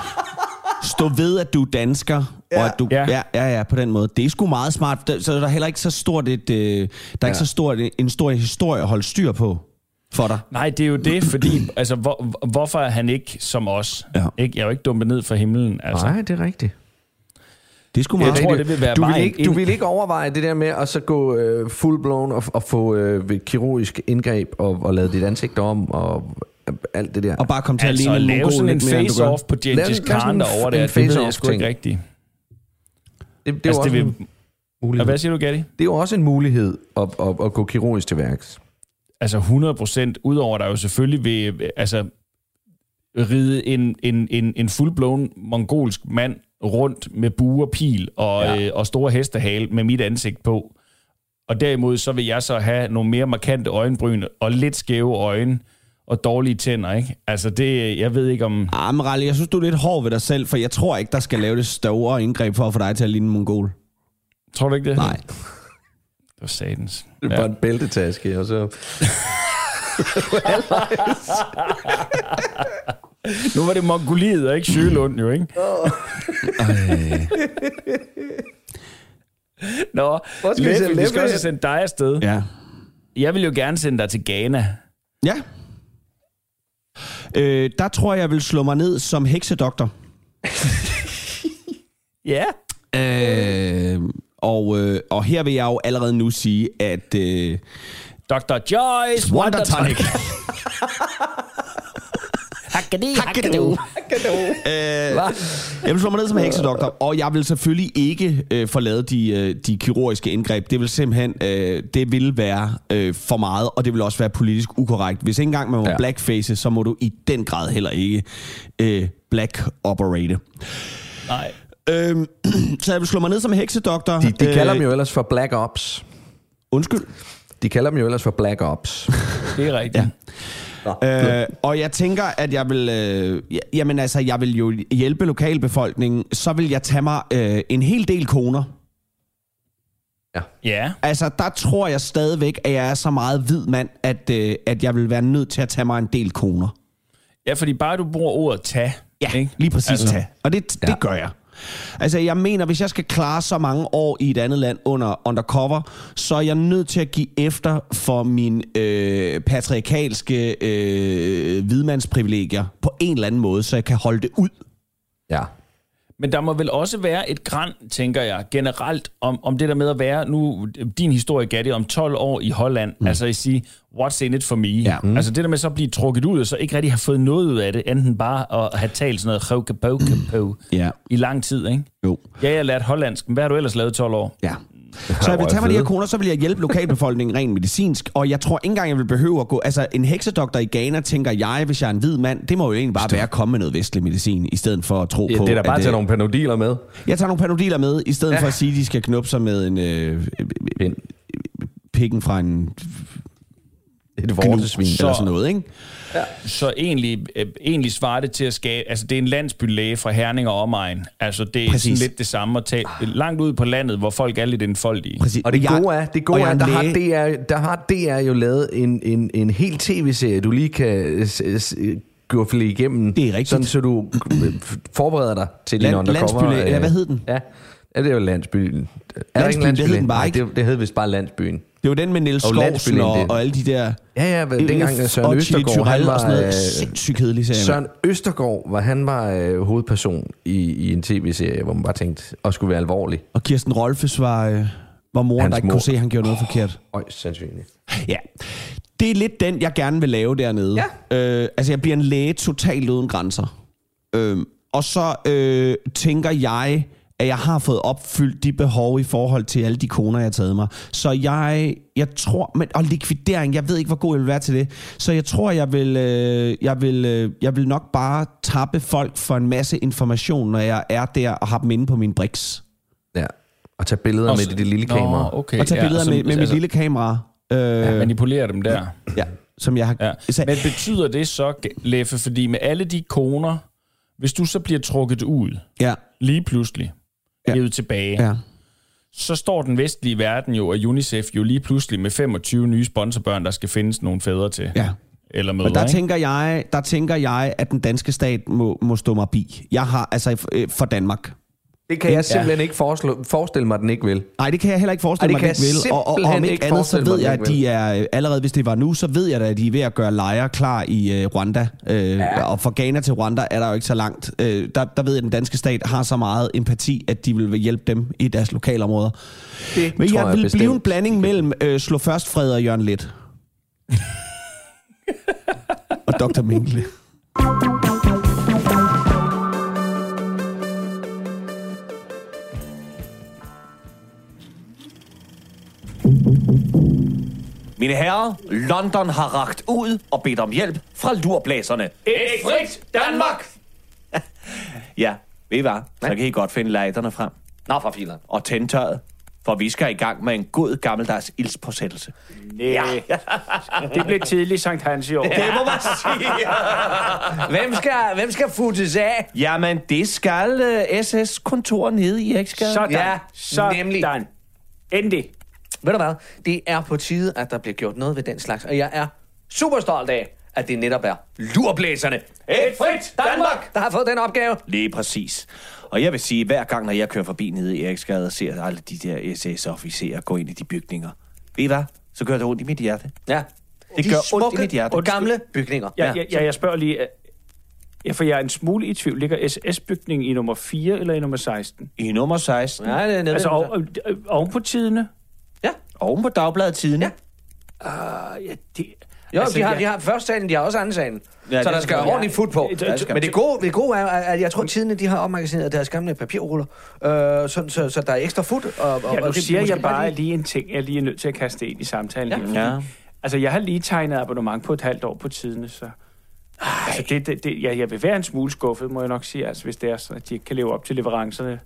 Stå ved, at du er dansker, og at du... Ja, på den måde. Det er sgu meget smart, så der er heller ikke så stort et... ikke så stort en stor historie at holde styr på. For dig. Nej, det er jo det, fordi altså, hvorfor er han ikke som os? Ja. Ikke, jeg er jo ikke dumpet ned fra himlen. Altså. Nej, det er rigtigt. Det er sgu meget. Jeg tror, det vil være du vil ikke overveje det der med at så gå full-blown og få kirurgisk indgreb og lave dit ansigt om og alt det der. Og bare komme til at lave sådan en face-off på Gengis Khan over der. Det ved jeg sgu ikke rigtigt. Det er altså, også en mulighed. Og hvad siger du, Gatti? Det er jo også en mulighed at gå kirurgisk til værks. Altså 100%, udover der jo selvfølgelig vil altså, ride en fuldblåen mongolsk mand rundt med bue og pil og store hestehale med mit ansigt på. Og derimod så vil jeg så have nogle mere markante øjenbryn og lidt skæve øjne og dårlige tænder, ikke? Altså det, jeg ved ikke om... Jamen Ralle, jeg synes du er lidt hård ved dig selv, for jeg tror ikke, der skal lave det større indgreb for at få dig til at ligne en mongol. Tror du ikke det? Nej. For satans. Det er bare en bæltetaske, og så... Nu var det Mongoliet, og ikke Sjølund, jo, ikke? Nå, Leffe, vi skal også sende dig afsted. Ja. Jeg vil jo gerne sende dig til Ghana. Ja. Der tror jeg, jeg vil slå mig ned som heksedoktor. Ja. Og her vil jeg jo allerede nu sige, at... Dr. Joyce Wonder Tonic. Hakkadu. Jeg vil slå mig ned som heksedoktor, og jeg vil selvfølgelig ikke få lavet de kirurgiske indgreb. Det vil simpelthen det vil være for meget, og det vil også være politisk ukorrekt. Hvis ikke engang man må blackface, så må du i den grad heller ikke black operate. Nej. Så jeg vil slå mig ned som heksedoktor. De kalder dem jo ellers for Black Ops. Undskyld? De kalder dem jo ellers for Black Ops. Det er rigtigt. Ja. Og jeg tænker, at jeg vil... jamen altså, jeg vil jo hjælpe lokalbefolkningen. Så vil jeg tage mig en hel del koner. Ja. Yeah. Altså, der tror jeg stadigvæk, at jeg er så meget hvid mand, at jeg vil være nødt til at tage mig en del koner. Ja, fordi bare du bruger ordet tag. Ja, ikke? Lige præcis altså. Tag. Og det gør jeg. Altså, jeg mener, hvis jeg skal klare så mange år i et andet land undercover, så er jeg nødt til at give efter for mine patriarkalske hvidmandsprivilegier på en eller anden måde, så jeg kan holde det ud. Ja. Men der må vel også være et gran, tænker jeg, generelt, om det der med at være, nu din historie, Gatti, om 12 år i Holland, altså at sige, what's in it for me? Ja. Mm. Altså det der med så at blive trukket ud, og så ikke rigtig have fået noget ud af det, enten bare at have talt sådan noget ho-ka-po-ka-po i lang tid, ikke? Jo. Ja, jeg har lært hollandsk, men hvad har du ellers lavet 12 år? Ja. Så jeg vil tage mig de her koner, så vil jeg hjælpe lokalbefolkningen rent medicinsk, og jeg tror ikke engang, jeg vil behøve at gå... Altså, en heksedoktor i Ghana, tænker jeg, hvis jeg er en hvid mand, det må jo egentlig bare være at komme med noget vestlig medicin, i stedet for at tro på... Det er da bare at tage nogle panodiler med. Jeg tager nogle panodiler med, i stedet for at sige, at de skal knuppe sig med en... pikken fra en... et vortesvin eller sådan noget, ikke? Ja. Så egentlig svarer det til at skabe... Altså, det er en landsbylæge fra Herning og omegn. Altså, det er lidt det samme at tale langt ud på landet, hvor folk er lidt enfoldige. Præcis. Og det gode er der har DR jo lavet en hel tv-serie, du lige kan... gufle igennem. Det er rigtigt. Sådan, så du forbereder dig til din undercover... Landsbylæge, hvad hed den? Ja, det er jo Landsbyen. Landsbyen, det hed den bare ikke. Nej, det hed vist bare Landsbyen. Det var den med Niels Skovsen og alle de der... Ja, dengang Søren Østergaard, han var... Sindssygt kedelig serie. Søren Østergaard, han var hovedperson i en tv-serie, hvor man bare tænkte, at skulle være alvorlig. Og Kirsten Rolfes var moren, der ikke kunne se, at han gjorde noget forkert. Sandsynligt. Ja. Det er lidt den, jeg gerne vil lave dernede. Ja. Jeg bliver en læge totalt uden grænser. Og så tænker jeg... at jeg har fået opfyldt de behov i forhold til alle de koner, jeg har taget mig. Så jeg tror... og likvidering, jeg ved ikke, hvor god jeg vil være til det. Så jeg tror, jeg vil nok bare tappe folk for en masse information, når jeg er der og har dem inde på mine briks. Ja, og tage billeder med det lille kamera. Okay. Og tage billeder med mit lille kamera. Manipulere dem der. Ja, som jeg har... Ja. Men betyder det så, Leffe, fordi med alle de koner, hvis du så bliver trukket ud, lige pludselig, levet tilbage, så står den vestlige verden jo, og UNICEF jo lige pludselig med 25 nye sponsorbørn, der skal findes nogle fædre til. Ja. Eller mødre, og der tænker jeg, at den danske stat må stå mig bi. Jeg har for Danmark. Det kan jeg simpelthen ikke forestille mig, at den ikke vil. Nej, det kan jeg heller ikke forestille mig, at den ikke vil. Og om ikke andet, så ved jeg, at de er... Allerede hvis det var nu, så ved jeg da, at de er ved at gøre lejre klar i Rwanda. Og fra Ghana til Rwanda er der jo ikke så langt. Der ved jeg, at den danske stat har så meget empati, at de vil hjælpe dem i deres lokalområder. Men jeg vil blive en blanding mellem Slå Først Fred og Jørgen Leth. Og Dr. Mingle. Mine herrer, London har rakt ud og bedt om hjælp fra lurblæserne. Et frit Danmark! Ja, ved I hvad? Så kan I godt finde lighterne frem. Nå, for filen. Og tændtøjet. For vi skal i gang med en god gammeldags ildspåsættelse. Ja. Det blev tidlig Sankt Hans i år. Det må man sige. Hvem skal futtes af? Jamen, det skal SS-kontoret nede i Eksgade. Sådan. Ja, sådan. Endelig. Ved du hvad? Det er på tide, at der bliver gjort noget ved den slags, og jeg er super stolt af, at det netop er lurblæserne. Et frit Danmark, der har fået den opgave. Lige præcis. Og jeg vil sige, hver gang, når jeg kører forbi nede i Eriksgade og ser alle de der SS-officerer gå ind i de bygninger, ved I hvad? Så gør det ondt i mit hjerte. Ja, det gør ondt i mit hjerte. De gamle bygninger. Ja, jeg spørger lige... Ja, for jeg er en smule i tvivl. Ligger SS-bygningen i nummer 4 eller i nummer 16? I nummer 16. Nej, det er nede. Altså oven på tidene? Ja, oven på Dagbladet Tiden. Ja. De har første salen, de har også anden salen. Ja, så der skal ordentligt fut på. Men det gode er, at jeg tror, at Tidene de har opmagasineret deres gamle papirruller, så der er ekstra fut. Og siger jeg bare lige en ting, jeg lige er nødt til at kaste ind i samtalen. Ja. Altså, jeg har lige tegnet abonnement på et halvt år på Tidene, så... Altså, jeg vil være en smule skuffet, må jeg nok sige, altså, hvis det er sådan, at de ikke kan leve op til leverancerne.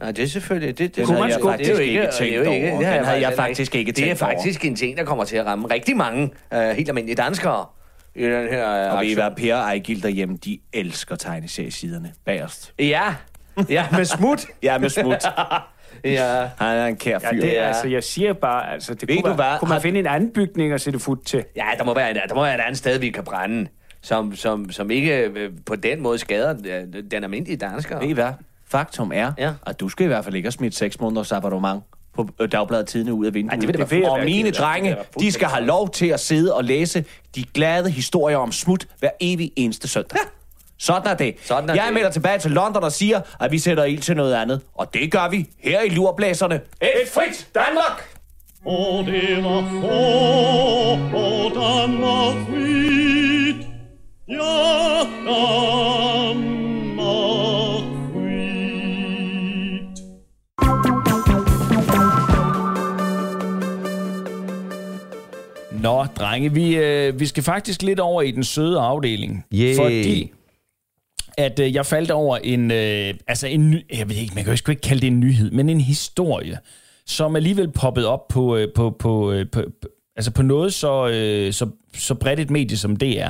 Nej, det er selvfølgelig... Det kunne man sgu. Det er jo ikke tænkt over. Det havde jeg faktisk ikke tænkt over. Det er faktisk en ting, der kommer til at ramme rigtig mange helt almindelige danskere i den her aktion. Og ved I hvad, Per og Ejgild derhjemme, de elsker tegneseriesiderne bagerst. Ja, med smut. Ja. Han er en kær fyr. Altså, jeg siger bare, altså, det kunne man finde en anden bygning og sætte fut til? Ja, der må være et andet sted, vi kan brænde, som ikke på den måde skader den almindelige danskere. Ved I hvad? Faktum er, at du skal i hvert fald ikke have smidt 6 måneders abonnement på Dagbladet Tidene ud af vinduet. Ej, og mine drenge, de skal have lov til at sidde og læse de glade historier om smut hver evig eneste søndag. Sådan er det. Sådan er jeg det. Melder tilbage til London og siger, at vi sætter ild til noget andet. Og det gør vi her i Lurblæserne. Et frit Danmark! Og det var få, og Danmark frit. Ja, Danmark frit. Nå, drenge, vi skal faktisk lidt over i den søde afdeling. Yeah. Fordi at jeg faldt over jeg ved ikke, man kan jo ikke kalde det en nyhed, men en historie, som alligevel poppet op på noget så bredt et medie som DR.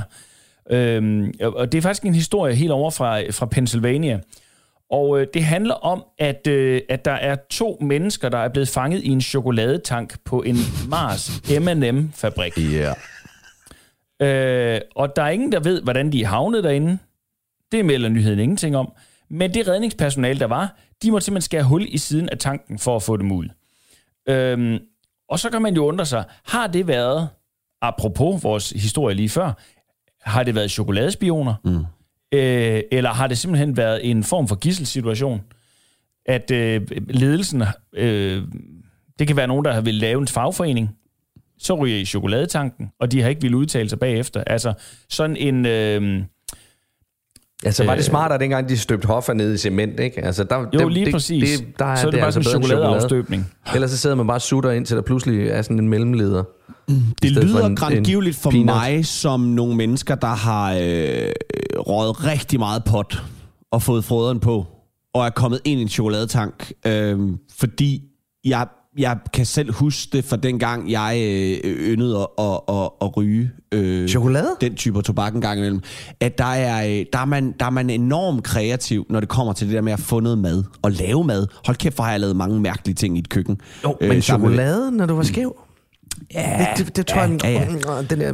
Og det er faktisk en historie helt over fra Pennsylvania. Og det handler om, at der er to mennesker, der er blevet fanget i en chokoladetank på en Mars M&M-fabrik. Yeah. Og der er ingen, der ved, hvordan de er havnet derinde. Det melder nyheden ingenting om. Men det redningspersonale, der var, de måtte simpelthen skære hul i siden af tanken for at få dem ud. Og så kan man jo undre sig, har det været, apropos vores historie lige før, har det været chokoladespioner? Mm. Eller har det simpelthen været en form for gidselsituation? At ledelsen, det kan være nogen, der har ville lave en fagforening, så ryger i chokoladetanken, og de har ikke ville udtale sig bagefter. Altså sådan en... Altså var det smartere, dengang de støbte hoffer ned i cement, ikke? Altså, præcis. Så er det bare sådan en chokoladeafstøbning. Ellers så sidder man bare og sutter ind, til der pludselig er sådan en mellemleder. Det lyder grangivligt for mig som nogle mennesker, der har røget rigtig meget pot og fået frøderen på, og er kommet ind i en chokoladetank. Fordi jeg kan selv huske det fra dengang, jeg yndede at ryge chokolade? Den type af tobak en gang imellem. At der er man enormt kreativ, når det kommer til det der med at få noget mad og lave mad. Hold kæft, for har jeg lavet mange mærkelige ting i et køkken. Jo, men chokolade, når du var skæv? Ja, det tror jeg... Ja.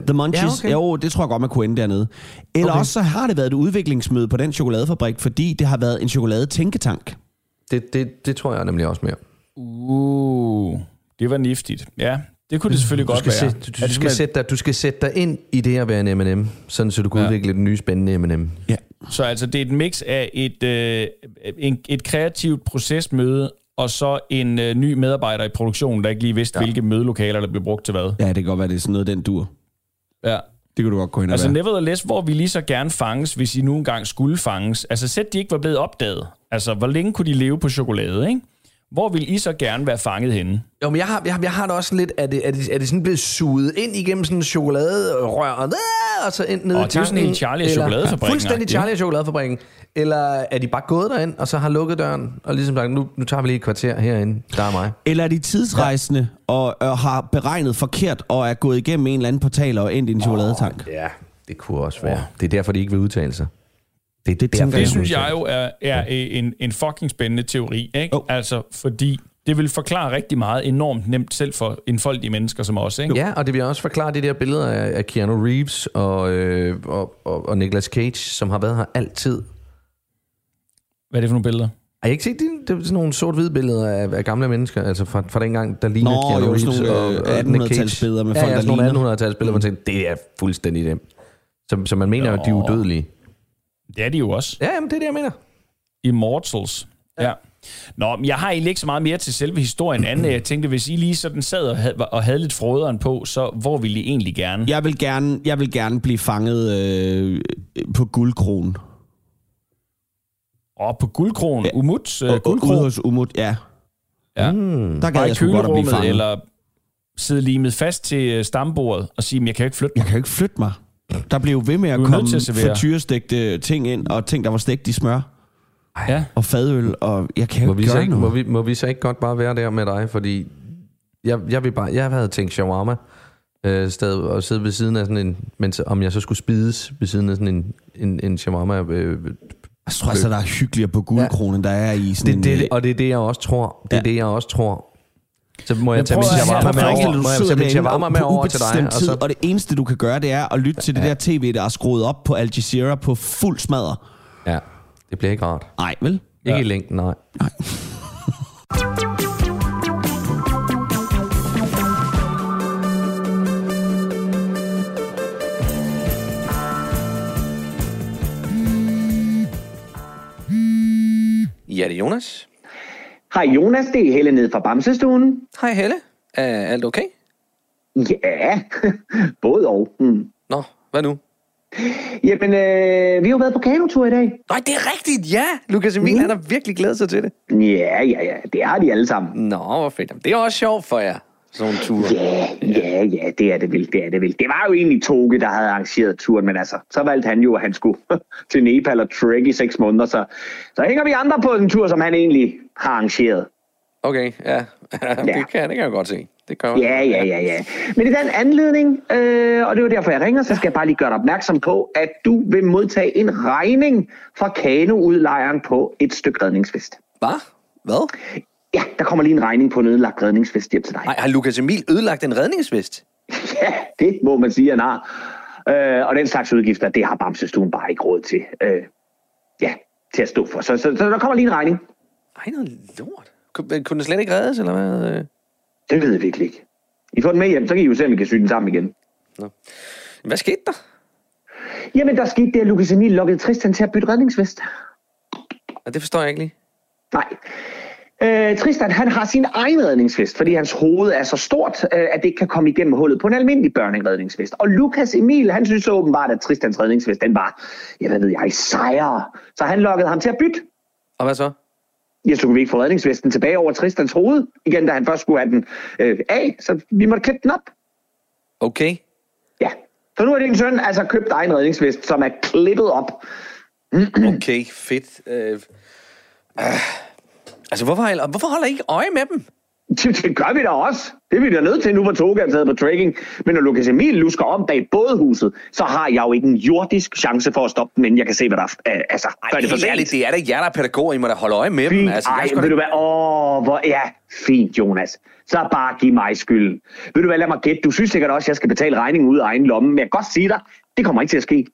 The Munchies, ja, okay. Jo, det tror jeg godt, man kunne ende dernede. Eller okay. Også så har det været et udviklingsmøde på den chokoladefabrik, fordi det har været en chokoladetænketank. Det tror jeg nemlig også mere. Det var niftigt. Ja, det kunne det selvfølgelig godt være. Du skal sætte dig ind i det at være en M&M, sådan så du kan udvikle den nye spændende M&M. Ja. Så altså, det er et mix af et kreativt procesmøde, og så en ny medarbejder i produktionen, der ikke lige vidste, hvilke mødelokaler, der blev brugt til hvad. Ja, det kan godt være, det er sådan noget, den dur. Ja. Det kunne du godt gå hen og altså være. Nevertheless, hvor vi lige så gerne fanges, hvis I nu engang skulle fanges. Altså, sæt de ikke var blevet opdaget. Altså, hvor længe kunne de leve på chokolade, ikke? Hvor vil I så gerne være fanget henne? Jo, men jeg har det også lidt, er det sådan blevet suget ind igennem sådan en chokoladerør, og så ind ned i tanken? Og det er sådan en Charlie og chokoladefabrikken. Fuldstændig Charlie og chokoladefabrikken. Eller er de bare gået derind, og så har lukket døren, og ligesom sagt, nu tager vi lige et kvarter herinde, der er mig. Eller er de tidsrejsende, og har beregnet forkert, og er gået igennem en eller anden portal, og endt i en chokoladetank? Ja, det kunne også være. Det er derfor, de ikke vil udtale sig. Det synes jeg jo er en fucking spændende teori, ikke? Oh. Altså, fordi det vil forklare rigtig meget enormt nemt selv for enfoldige mennesker som os, ikke? Ja, og det vil også forklare det der billede af Keanu Reeves og Nicolas Cage, som har været her altid. Hvad er det for nogle billeder? Har jeg ikke set det er sådan nogle sort-hvide billeder af gamle mennesker, altså fra dengang, der lignede Keanu Reeves og 1800-tals billeder med folk, der lignede. Ja, sådan nogle 1800-tals billeder, man tænkte, det er fuldstændig dem. Så man mener, at de er udødelige. Det er de jo også. Ja, jamen, det er det, jeg mener. Immortals. Ja. Nå, men jeg har egentlig ikke så meget mere til selve historien andet. Jeg tænkte, hvis I lige sådan sad og havde lidt frøderen på, så hvor ville I egentlig gerne? Jeg vil gerne blive fanget på Guldkronen. På Guldkronen? Ja. Umuts? Guldkronen hos Umut, ja. Der gad jeg sgu godt at blive fanget. Eller sidde limet fast til stambordet og sige, jeg kan jo ikke flytte mig. Der blev jo ved med at komme frityrestegte ting ind, og ting, der var stegt i smør. Ja. Og fadøl, og jeg kan jo gøre noget. Må vi så ikke godt bare være der med dig? Fordi jeg havde tænkt shawarma sted og sidde ved siden af sådan en... Men om jeg så skulle spides ved siden af sådan en shawarma... jeg tror altså, der er hyggeligere på Guldkronen, der er i sådan det, og det er det, jeg også tror. Så må jeg tage min shawarma med over til dig. Og det eneste, du kan gøre, det er at lytte til det der tv, der er skruet op på Al Jazeera på fuld smadder. Ja, det bliver ikke rart. Nej, vel? Ikke i længden, nej. Ja, det er Jonas. Hej Jonas, det er Helle nede fra Bamsestuen. Hej Helle, er alt okay? Ja, både og. Mm. Nå, hvad nu? Jamen, vi har jo været på kanotur i dag. Nej, det er rigtigt, ja. Lukas Emil, han har virkelig glædet sig til det. Ja, det har de alle sammen. Nå, hvor fedt. Det er også sjovt for jer, sådan en tur. Ja, det er det vel. Det var jo egentlig Toge, der havde arrangeret turen, men altså, så valgte han jo, at han skulle til Nepal og trek i 6 måneder, så hænger vi andre på en tur, som han egentlig har arrangeret. Okay, ja. Det kan jeg godt se. Ja. Men i den anledning, og det er jo derfor, jeg ringer, så skal jeg bare lige gøre dig opmærksom på, at du vil modtage en regning fra kanoudlejeren på et stykke redningsvest. Hvad? Ja, der kommer lige en regning på en ødelagt redningsvest hjem til dig. Ej, har Lukas Emil ødelagt en redningsvest? Ja, det må man sige, han har. Og den slags udgifter, det har Bamsestuen bare ikke råd til. Til at stå for. Så der kommer lige en regning. Ej, noget lort. Kunne det slet ikke reddes, eller hvad? Det ved jeg virkelig ikke. I får den med hjem, så kan I jo se, om vi kan sy den sammen igen. Nå. Hvad skete der? Jamen, der skete det, at Lukas Emil lukkede Tristan til at bytte redningsvest. Og det forstår jeg ikke lige. Nej. Tristan, han har sin egen redningsvest, fordi hans hoved er så stort, at det ikke kan komme igennem hullet på en almindelig børneredningsvest. Og Lukas Emil, han synes så åbenbart, at Tristans redningsvest, den var, sejere. Så han lukkede ham til at bytte. Og hvad så? Ja, så kunne vi ikke få redningsvesten tilbage over Tristans hoved. Igen, da han først skulle have den af, så vi måtte klippe den op. Okay. Ja. Så nu har din søn altså købt egen redningsvest, som er klippet op. Okay, fedt. Altså, hvorfor holder I ikke øje med dem? Det gør vi da også. Det er vi da nødt til nu, hvor Toga er taget på trekking. Men når Lukas Emil lusker om bag bådehuset, så har jeg jo ikke en jordisk chance for at stoppe dem, inden jeg kan se, hvad der er det for sent. Det er da jer, der er pædagoger. I må da holde øje med dem. Altså, ej, vil du være? Fint, Jonas. Så bare giv mig skylden. Vil du være, lad mig gætte. Du synes sikkert også, at jeg skal betale regningen ud af egen lomme. Men jeg kan godt sige dig, det kommer ikke til at ske.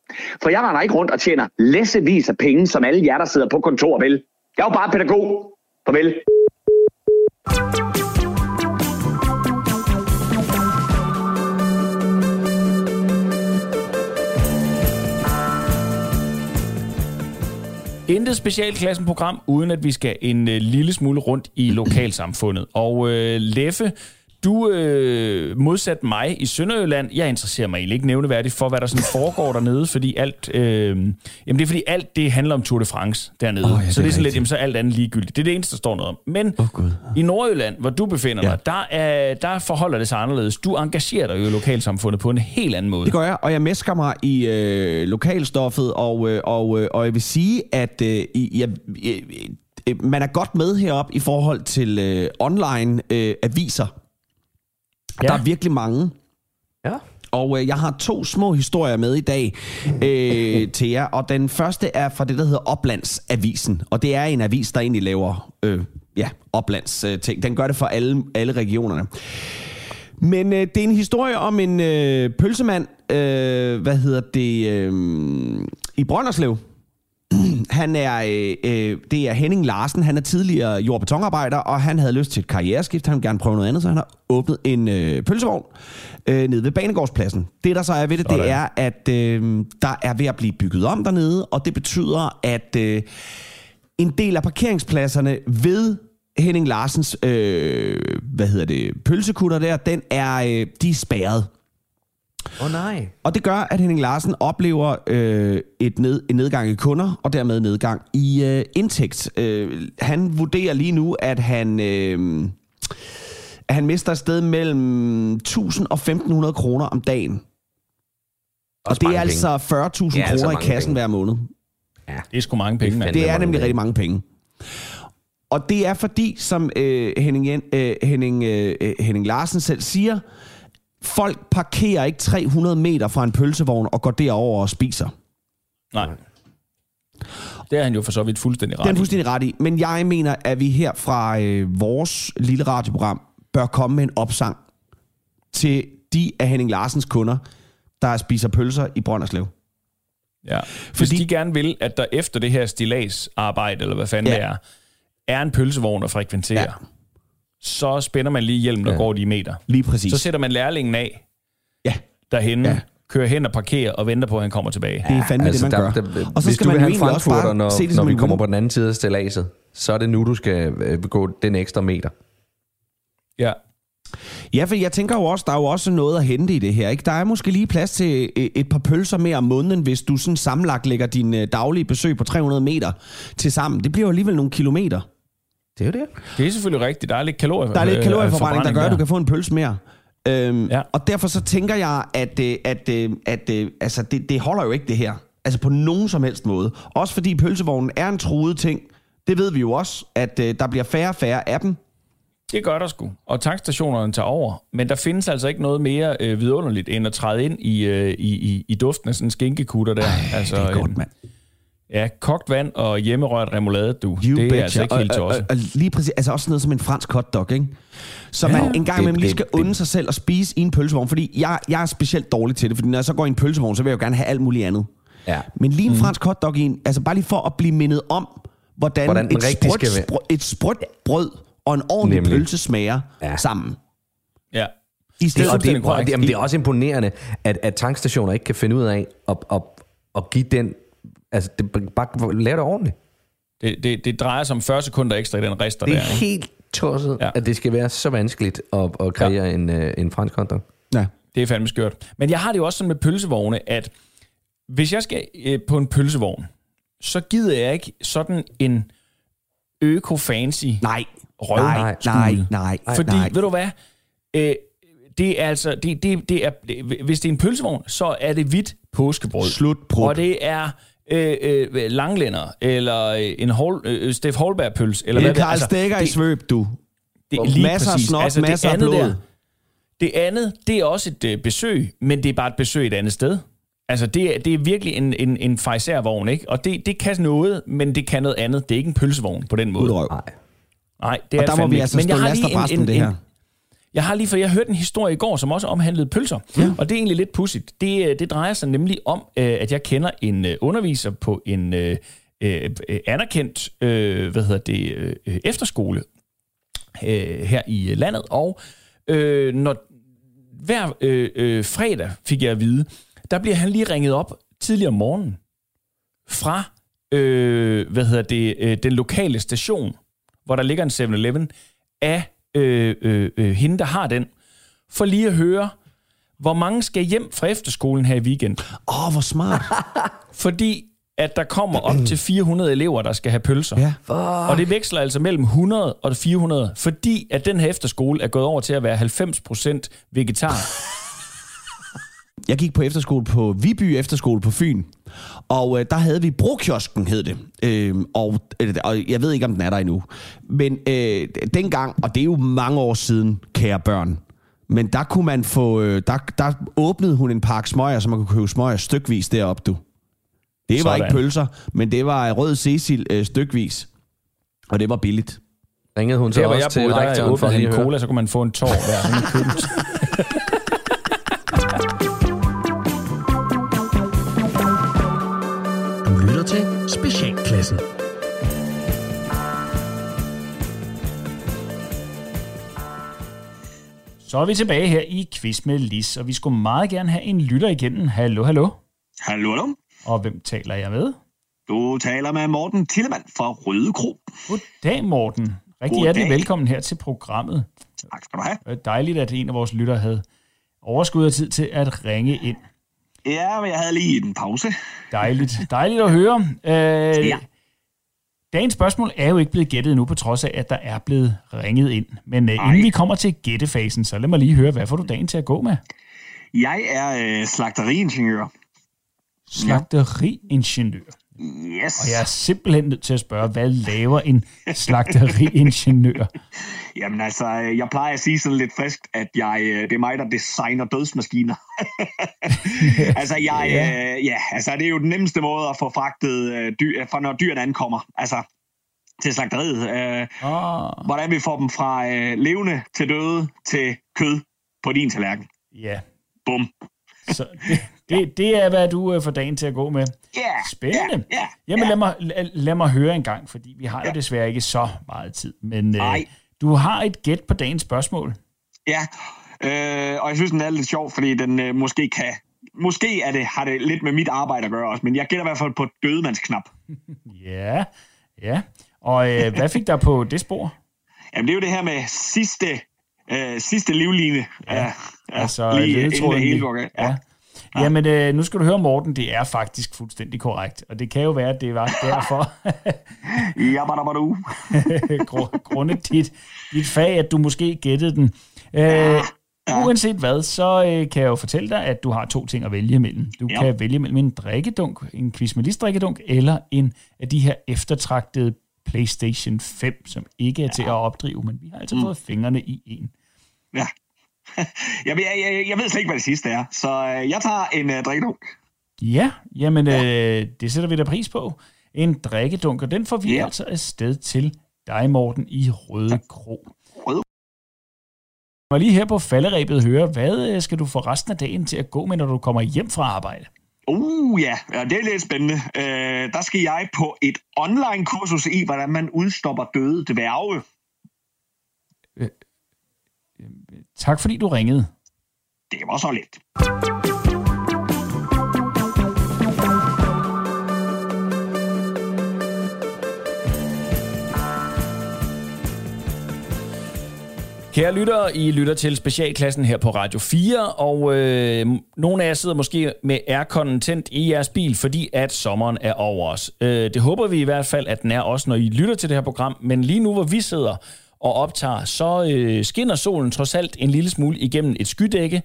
For jeg render ikke rundt og tjener læssevis af penge, som alle jer, der sidder på kontor, vel. Jeg er jo bare pædagog. Farvel. Intet specialklassenprogram, uden at vi skal en lille smule rundt i lokalsamfundet. Og Leffe, du modsat mig i Sønderjylland, jeg interesserer mig egentlig ikke nævneværdigt for, hvad der sådan foregår dernede, fordi alt, fordi alt det handler om Tour de France dernede. Oh, ja, det så det er sådan lidt, så alt andet ligegyldigt. Det er det eneste, der står noget om. Men i Nordjylland, hvor du befinder dig, der forholder det sig anderledes. Du engagerer dig jo i lokalsamfundet på en helt anden måde. Det gør jeg, og jeg mæsker mig i lokalstoffet, og jeg vil sige, at man er godt med heroppe i forhold til online-aviser. Der er virkelig mange. Ja. Og jeg har 2 små historier med i dag til jer. Og den første er fra det, der hedder Oplandsavisen. Og det er en avis, der egentlig laver oplandsting. Den gør det for alle regionerne. Men det er en historie om en pølsemand i Brønderslev. Han er, det er Henning Larsen, han er tidligere jord- og betonarbejder, og han havde lyst til et karriereskift, han ville gerne prøve noget andet, så han har åbnet en pølsevogn nede ved Banegårdspladsen. Det, der så er ved det, det er, at der er ved at blive bygget om dernede, og det betyder, at en del af parkeringspladserne ved Henning Larsens pølsekutter der, den er, de er spærret. Oh, nej. Og det gør, at Henning Larsen oplever en nedgang i kunder, og dermed nedgang i indtægt. Han vurderer lige nu, at han mister et sted mellem 1.000 og 1.500 kroner om dagen. Og det er altså 40.000 kroner i kassen hver måned. Ja, det er sgu mange penge. Det er nemlig rigtig mange penge. Og det er fordi, som Henning Larsen selv siger, folk parkerer ikke 300 meter fra en pølsevogn og går derover og spiser. Nej. Det er han jo for så vidt fuldstændig ret i. Det er han fuldstændig ret i. Men jeg mener, at vi her fra vores lille radioprogram bør komme med en opsang til de af Henning Larsens kunder, der spiser pølser i Brønderslev. Ja, fordi de gerne vil, at der efter det her stilladsarbejde, eller hvad fanden det er en pølsevogn at frekventere. Ja. Så spænder man lige hjelmen, der går de meter. Lige præcis. Så sætter man lærlingen af derhenne, kører hen og parkerer og venter på, at han kommer tilbage. Ja, det er fandme altså, det, man gør. Og så skal man jo egentlig også bare se det, når vi kommer på den anden side af stillaset, så er det nu, du skal gå den ekstra meter. Ja. Ja, for jeg tænker jo også, der er jo også noget at hente i det her, ikke? Der er måske lige plads til et par pølser mere om måneden, hvis du sådan sammenlagt lægger din daglige besøg på 300 meter til sammen. Det bliver jo alligevel nogle kilometer. Det er jo det. Det er selvfølgelig rigtigt. Der er lidt kalorieforbrænding, der gør, at du kan få en pølse mere. Ja. Og derfor så tænker jeg, at altså det holder jo ikke det her. Altså på nogen som helst måde. Også fordi pølsevognen er en truet ting. Det ved vi jo også, at der bliver færre og færre af dem. Det gør der sgu. Og tankstationerne tager over. Men der findes altså ikke noget mere vidunderligt, end at træde ind i duften af sådan en skinkekutter der. Ej, altså, det er godt, mand. Ja, kogt vand og hjemmerørt remoulade, du. You det er betcha. Altså ikke helt tosset. Og lige præcis, altså også noget som en fransk hotdog, ikke? Så man en gang imellem lige skal unde sig selv og spise i en pølsevogn, fordi jeg er specielt dårlig til det, fordi når jeg så går i en pølsevogn, så vil jeg jo gerne have alt muligt andet. Ja. Men lige en fransk hotdog i en, altså bare lige for at blive mindet om, hvordan et sprødt brød og en ordentlig pølse smager sammen. Ja. Det er også imponerende, at tankstationer ikke kan finde ud af at give den. Altså, bare lave det ordentligt. Det drejer sig om 40 sekunder ekstra i den rester der. Det er der, helt tosset, at det skal være så vanskeligt at kreere en fransk hotdog. Nej, det er fandme skørt. Men jeg har det jo også sådan med pølsevogne, at hvis jeg skal på en pølsevogn, så gider jeg ikke sådan en øko-fancy røvskugle. Nej. Fordi, ved du hvad? Det er altså, hvis det er en pølsevogn, så er det hvidt påskebrød. Slutbrød. Og det er langlænder, eller en Steff Holberg-pølse. Eller hvad det er. Karl Stegger i svøb, du. Masser af snot, altså, masser af blod. Det andet, det er også et besøg, men det er bare et besøg et andet sted. Altså, det er virkelig en fejservogn, ikke? Og det kan noget, men det kan noget andet. Det er ikke en pølsevogn på den måde. Nej, det er det fandme ikke. Men jeg har lige det her. For jeg hørte en historie i går, som også omhandlede pølser, og det er egentlig lidt pudsigt. Det drejer sig nemlig om, at jeg kender en underviser på en anerkendt efterskole her i landet, og når hver fredag, fik jeg at vide, der bliver han lige ringet op tidligere om morgenen fra den lokale station, hvor der ligger en 7-Eleven, af hende, der har den, for lige at høre, hvor mange skal hjem fra efterskolen her i weekenden. Hvor smart. Fordi at der kommer op til 400 elever, der skal have pølser. Ja. Og det veksler altså mellem 100 og 400, fordi at den her efterskole er gået over til at være 90% vegetar. Jeg gik på efterskole på Viby Efterskole på Fyn, og der havde vi brokiosken, hed det. Og jeg ved ikke, om den er der endnu. Men dengang, og det er jo mange år siden, kære børn, men der kunne man få, der åbnede hun en pakke smøger, så man kunne købe smøger stykvis deroppe, du. Det var ikke pølser, men det var rød Cecil stykvis, og det var billigt. Ringede hun så også jeg til rektoren for at hente cola, så kunne man få en tår hver. Specialklassen. Så er vi tilbage her i Quiz med Lis, og vi skulle meget gerne have en lytter igennem. Hallo. Hallo. Og hvem taler jeg med? Du taler med Morten Tillemann fra Rødekro. Goddag, Morten. Rigtig hjertelig velkommen her til programmet. Tak skal du have. Dejligt, at en af vores lytter havde overskud af tid til at ringe ind. Ja, men jeg havde lige en pause. Dejligt at høre. Dagens spørgsmål er jo ikke blevet gættet endnu, på trods af, at der er blevet ringet ind. Men inden vi kommer til gættefasen, så lad mig lige høre, hvad får du dagen til at gå med? Jeg er slagteriingeniør. Slagteriingeniør? Yes. Og jeg er simpelthen nødt til at spørge, hvad laver en slagteriingeniør? Jamen altså, jeg plejer at sige sådan lidt friskt, at det er mig, der designer dødsmaskiner. Altså, det er jo den nemmeste måde at få fragtet dyr, for når dyrene ankommer, altså til slagteriet. Hvordan vi får dem fra levende til døde til kød på din tallerken. Ja. Bum. Så det er, hvad du får dagen til at gå med. Spændende. Jamen, lad mig høre en gang, fordi vi har jo desværre ikke så meget tid. Men du har et gæt på dagens spørgsmål. Ja, og jeg synes, den er lidt sjov, fordi den måske kan Måske er det, har det lidt med mit arbejde at gøre også, men jeg gætter i hvert fald på et dødemandsknap. Ja, ja. Og hvad fik der på det spor? Jamen, det er jo det her med sidste livline. Ja, altså ledetråden. Ja. Ja. Jamen, nu skal du høre, Morten, det er faktisk fuldstændig korrekt. Og det kan jo være, at det var derfor. Jabadabadu. Grundet dit fag, at du måske gættede den. Uanset hvad, så kan jeg jo fortælle dig, at du har to ting at vælge imellem. Du kan vælge mellem en drikkedunk, en quiz med listdrikkedunk, eller en af de her eftertragtede PlayStation 5, som ikke er til at opdrive, men vi har altså fået fingrene i en. Ja. Jeg ved slet ikke, hvad det sidste er, så jeg tager en drikkedunk. Ja, jamen det sætter vi da pris på. En drikkedunk, og den får vi altså afsted til dig, Morten, i Røde Kro. Jeg må lige her på falderæbet høre, hvad skal du få resten af dagen til at gå med, når du kommer hjem fra arbejde? Ja, det er lidt spændende. Der skal jeg på et online-kursus i, hvordan man udstopper døde dværge. Tak fordi du ringede. Det var så lidt. Kære lyttere, I lytter til specialklassen her på Radio 4, og nogle af jer sidder måske med airconen tændt i jeres bil, fordi at sommeren er over os. Det håber vi i hvert fald, at den er også, når I lytter til det her program, men lige nu, hvor vi sidder og optager, så skinner solen trods alt en lille smule igennem et skydække.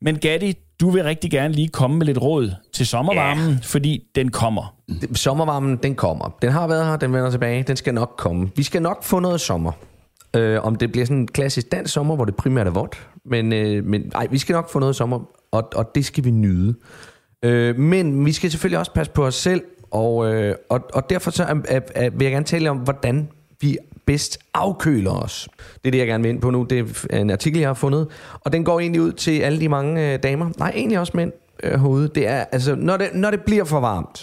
Men Gatti, du vil rigtig gerne lige komme med lidt råd til sommervarmen, fordi den kommer. Sommervarmen, den kommer. Den har været her, den vender tilbage, den skal nok komme. Vi skal nok få noget sommer. Om det bliver sådan en klassisk dansk sommer, hvor det primært er vådt. Men vi skal nok få noget sommer, og det skal vi nyde. Men vi skal selvfølgelig også passe på os selv, og derfor så vil jeg gerne tale om, hvordan vi bedst afkøler os. Det er det, jeg gerne vil ind på nu. Det er en artikel, jeg har fundet, og den går egentlig ud til alle de mange damer. Nej, egentlig også mænd overhovedet. Det er, altså, når det bliver for varmt,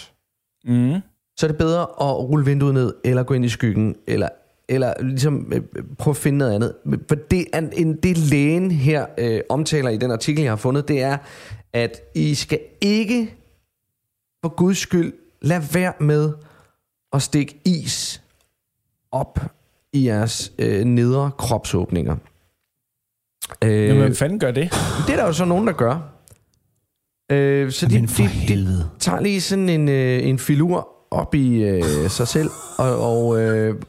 så er det bedre at rulle vinduet ned, eller gå ind i skyggen, eller ligesom prøve at finde noget andet. For det lægen her omtaler i den artikel, jeg har fundet, det er, at I skal ikke, for guds skyld, lade være med at stikke is op i jeres nedre kropsåbninger. Jamen, hvem fanden gør det? Det er der jo så nogen, der gør. Så de tager lige sådan en filur op i sig selv,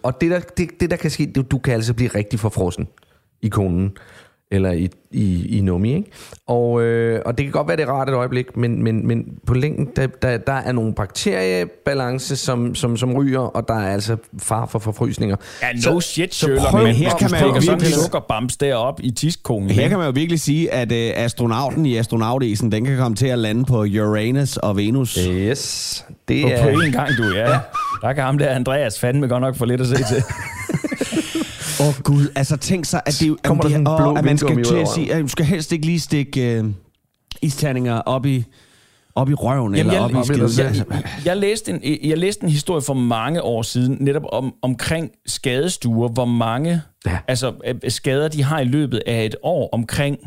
og det der kan ske, du kan altså blive rigtig forfrossen i konen, eller i nummi, ikke? Og det kan godt være, det er rart et øjeblik, men på længden, der er nogle bakteriebalance, som ryger, og der er altså far for forfrysninger. Ja, no shit, Sjøler, men her kan man jo virkelig sukkerbams deroppe i tiskonen. Her kan man jo virkelig sige, at astronauten i astronautisen, den kan komme til at lande på Uranus og Venus. Yes. Det er på en gang, du, ja. Der kan ham der Andreas fandme godt nok for lidt at se til. Åh gud, altså tænk sig, at det at man skal til at sige, at du skal helst ikke lige stikke isterninger op i røven. Jamen, eller op i skiden. Jeg læste en historie for mange år siden, netop omkring skadestuer, hvor mange skader de har i løbet af et år omkring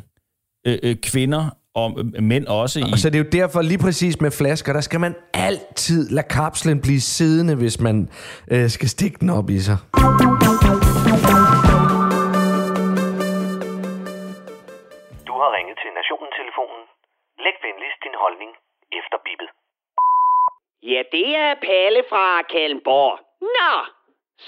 kvinder og mænd også. Og så det er jo derfor lige præcis med flasker, der skal man altid lade kapslen blive siddende, hvis man skal stikke den op i sig. Du har ringet til Nationen-telefonen. Læg venligst din holdning efter bippet. Ja, det er Palle fra Kalmborg. Nå,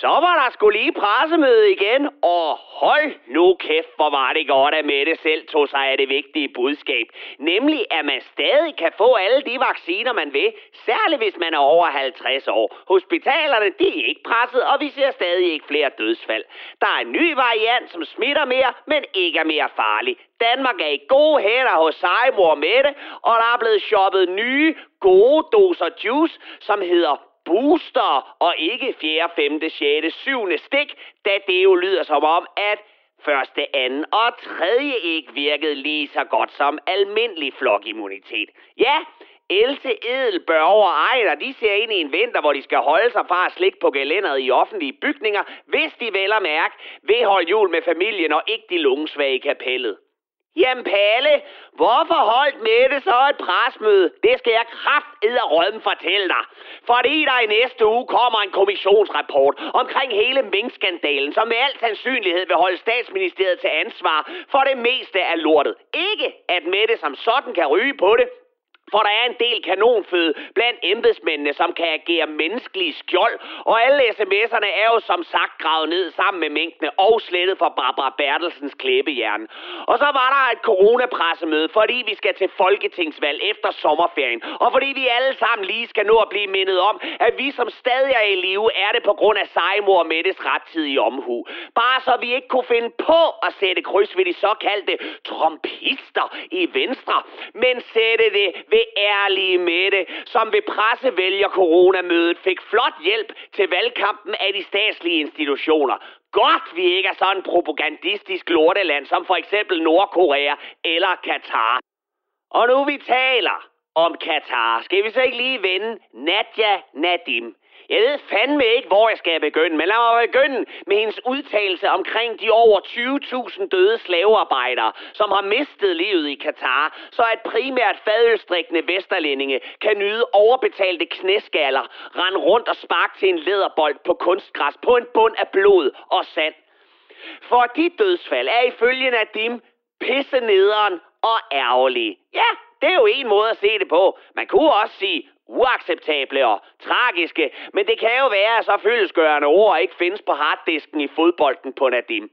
så var der sgu lige pressemøde igen, og hold nu kæft, hvor var det godt, at Mette selv tog sig af det vigtige budskab. Nemlig, at man stadig kan få alle de vacciner, man vil, særligt hvis man er over 50 år. Hospitalerne, de er ikke presset, og vi ser stadig ikke flere dødsfald. Der er en ny variant, som smitter mere, men ikke er mere farlig. Danmark er i gode hænder hos sejmor Mette, og der er blevet shoppet nye, gode doser juice, som hedder booster og ikke 4., 5., 6., 7. stik, da det jo lyder som om, at første, anden og tredje ikke virkede lige så godt som almindelig flokimmunitet. Ja, Else, Edel, Børge og Ejner, de ser ind i en vinter, hvor de skal holde sig fra at slikke på gelænderet i offentlige bygninger, hvis de vel og mærke vil holde jul med familien og ikke de lungesvage i kapellet. Jamen Palle, hvorfor holdt Mette så et presmøde? Det skal jeg kraftedderrømme fortælle dig. Fordi der i næste uge kommer en kommissionsrapport omkring hele minkskandalen, som med al sandsynlighed vil holde statsministeriet til ansvar for det meste af lortet. Ikke at Mette som sådan kan ryge på det, for der er en del kanonføde blandt embedsmændene, som kan agere menneskelige skjold. Og alle sms'erne er jo som sagt gravet ned sammen med mængdene og slettet fra Barbara Bertelsens klæbehjerne. Og så var der et coronapressemøde, fordi vi skal til folketingsvalg efter sommerferien. Og fordi vi alle sammen lige skal nå at blive mindet om, at vi som stadig er i live, er det på grund af sejmor og Mettes rettidige omhu. Bare så vi ikke kunne finde på at sætte kryds ved de såkaldte trompister i Venstre, men sætte det ved ærlige Mette, som ved pressevælger coronamødet fik flot hjælp til valgkampen af de statslige institutioner. Godt vi ikke er sådan en propagandistisk lorteland som for eksempel Nordkorea eller Katar. Og nu vi taler om Katar, skal vi så ikke lige vende Nadia Nadim? Jeg ved fandme ikke, hvor jeg skal begynde, men lad mig begynde med hendes udtalelse omkring de over 20.000 døde slavearbejdere, som har mistet livet i Katar, så at primært fadølstrikkende vesterlændinge kan nyde overbetalte knæskaller, rende rundt og sparke til en læderbold på kunstgræs på en bund af blod og sand. For de dødsfald er ifølge Nadim pisse nederen og ærgerlige. Ja, det er jo en måde at se det på. Man kunne også sige uacceptable og tragiske, men det kan jo være, at så følelsesgørende ord ikke findes på harddisken i fodbolden på Nadim.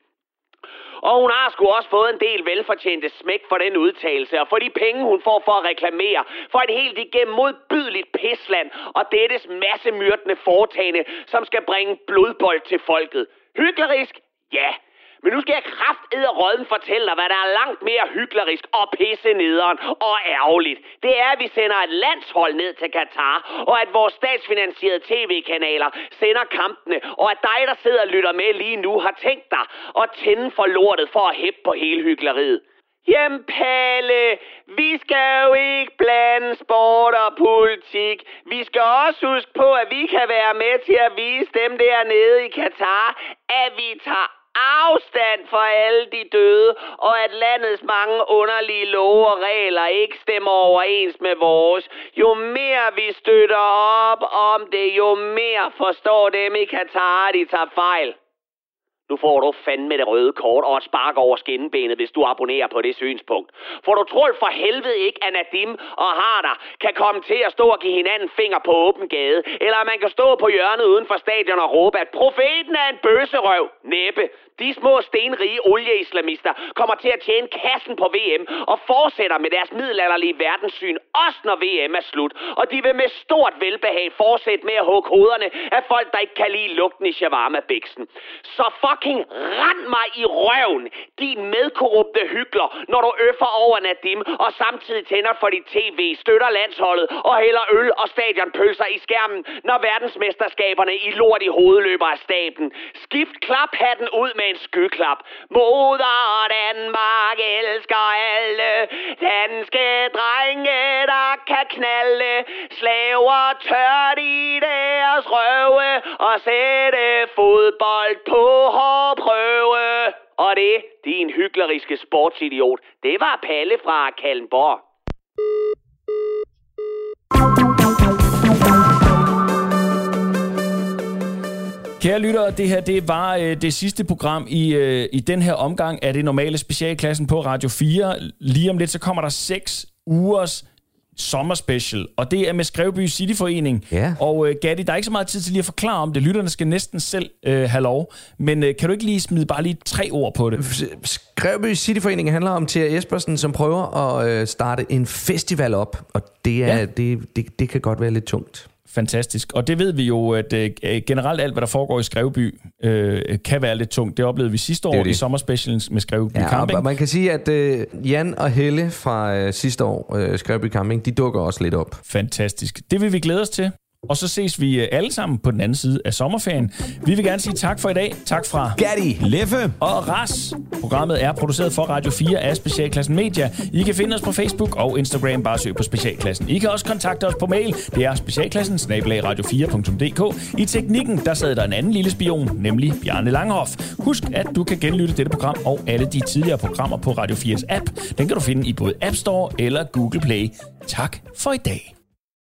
Og hun har sgu også fået en del velfortjente smæk for den udtalelse, og for de penge, hun får for at reklamere for et helt igennem modbydeligt pisland og dettes massemyrdende foretagende, som skal bringe blodbold til folket. Hyklerisk? Ja. Men nu skal jeg kraftedderrøden fortælle dig, hvad der er langt mere hyklerisk og pissenederen og ærgerligt. Det er, at vi sender et landshold ned til Katar, og at vores statsfinansierede tv-kanaler sender kampene, og at dig, der sidder og lytter med lige nu, har tænkt dig at tænde for lortet for at hæppe på hele hykleriet. Jamen Palle, vi skal jo ikke blande sport og politik. Vi skal også huske på, at vi kan være med til at vise dem dernede i Katar, at vi tager afstand for alle de døde, og at landets mange underlige love og regler ikke stemmer overens med vores. Jo mere vi støtter op om det, jo mere forstår dem i Katar, de tager fejl. Nu får du fandme det røde kort og et spark over skinnebenet, hvis du abonnerer på det synspunkt. For du tror for helvede ikke, at Nadim og Harder kan komme til at stå og give hinanden finger på åben gade. Eller at man kan stå på hjørnet uden for stadion og råbe, at profeten er en bøserøv. Næppe. De små stenrige olieislamister kommer til at tjene kassen på VM og fortsætter med deres middelalderlige verdenssyn, også når VM er slut. Og de vil med stort velbehag fortsætte med at hugge hovederne af folk, der ikke kan lide lugten i shawarma-biksen. Så fucking rend mig i røven, din medkorrupte hykler, når du øffer over Nadim og samtidig tænder for dit tv, støtter landsholdet og hælder øl og stadionpølser i skærmen, når verdensmesterskaberne i lort i hovedløber af staben. Skift klaphatten ud med en skyklap. Moder Danmark elsker alle danske drenge, der kan knalde. Slaver tørt i deres røve og sætte fodbold på prøve. Og det, din hykleriske sportsidiot, det var Palle fra Kallenborg. Kære lyttere, det her det var det sidste program i den her omgang af det normale specialklassen på Radio 4. Lige om lidt, så kommer der 6 ugers sommerspecial, og det er med Skrevby Cityforening. Yeah. Og Gatti, der er ikke så meget tid til lige at forklare om det. Lytterne skal næsten selv have lov. Men kan du ikke lige smide bare lige 3 ord på det? Skrevby Cityforening handler om Thea Espersen, som prøver at starte en festival op, og det, er, det kan godt være lidt tungt. Fantastisk. Og det ved vi jo, at generelt alt, hvad der foregår i Skrevby, kan være lidt tungt. Det oplevede vi sidste år i sommerspecialen med Skrevby Camping. Og man kan sige, at Jan og Helle fra sidste år, Skrevby Camping, de dukker også lidt op. Fantastisk. Det vil vi glæde os til. Og så ses vi alle sammen på den anden side af sommerferien. Vi vil gerne sige tak for i dag. Tak fra Gatti, Leffe og RAS. Programmet er produceret for Radio 4 af Specialklassen Media. I kan finde os på Facebook og Instagram. Bare søg på Specialklassen. I kan også kontakte os på mail. Det er specialklassen@radio4.dk. I teknikken, der sad der en anden lille spion, nemlig Bjarne Langhoff. Husk, at du kan genlytte dette program og alle de tidligere programmer på Radio 4's app. Den kan du finde i både App Store eller Google Play. Tak for i dag.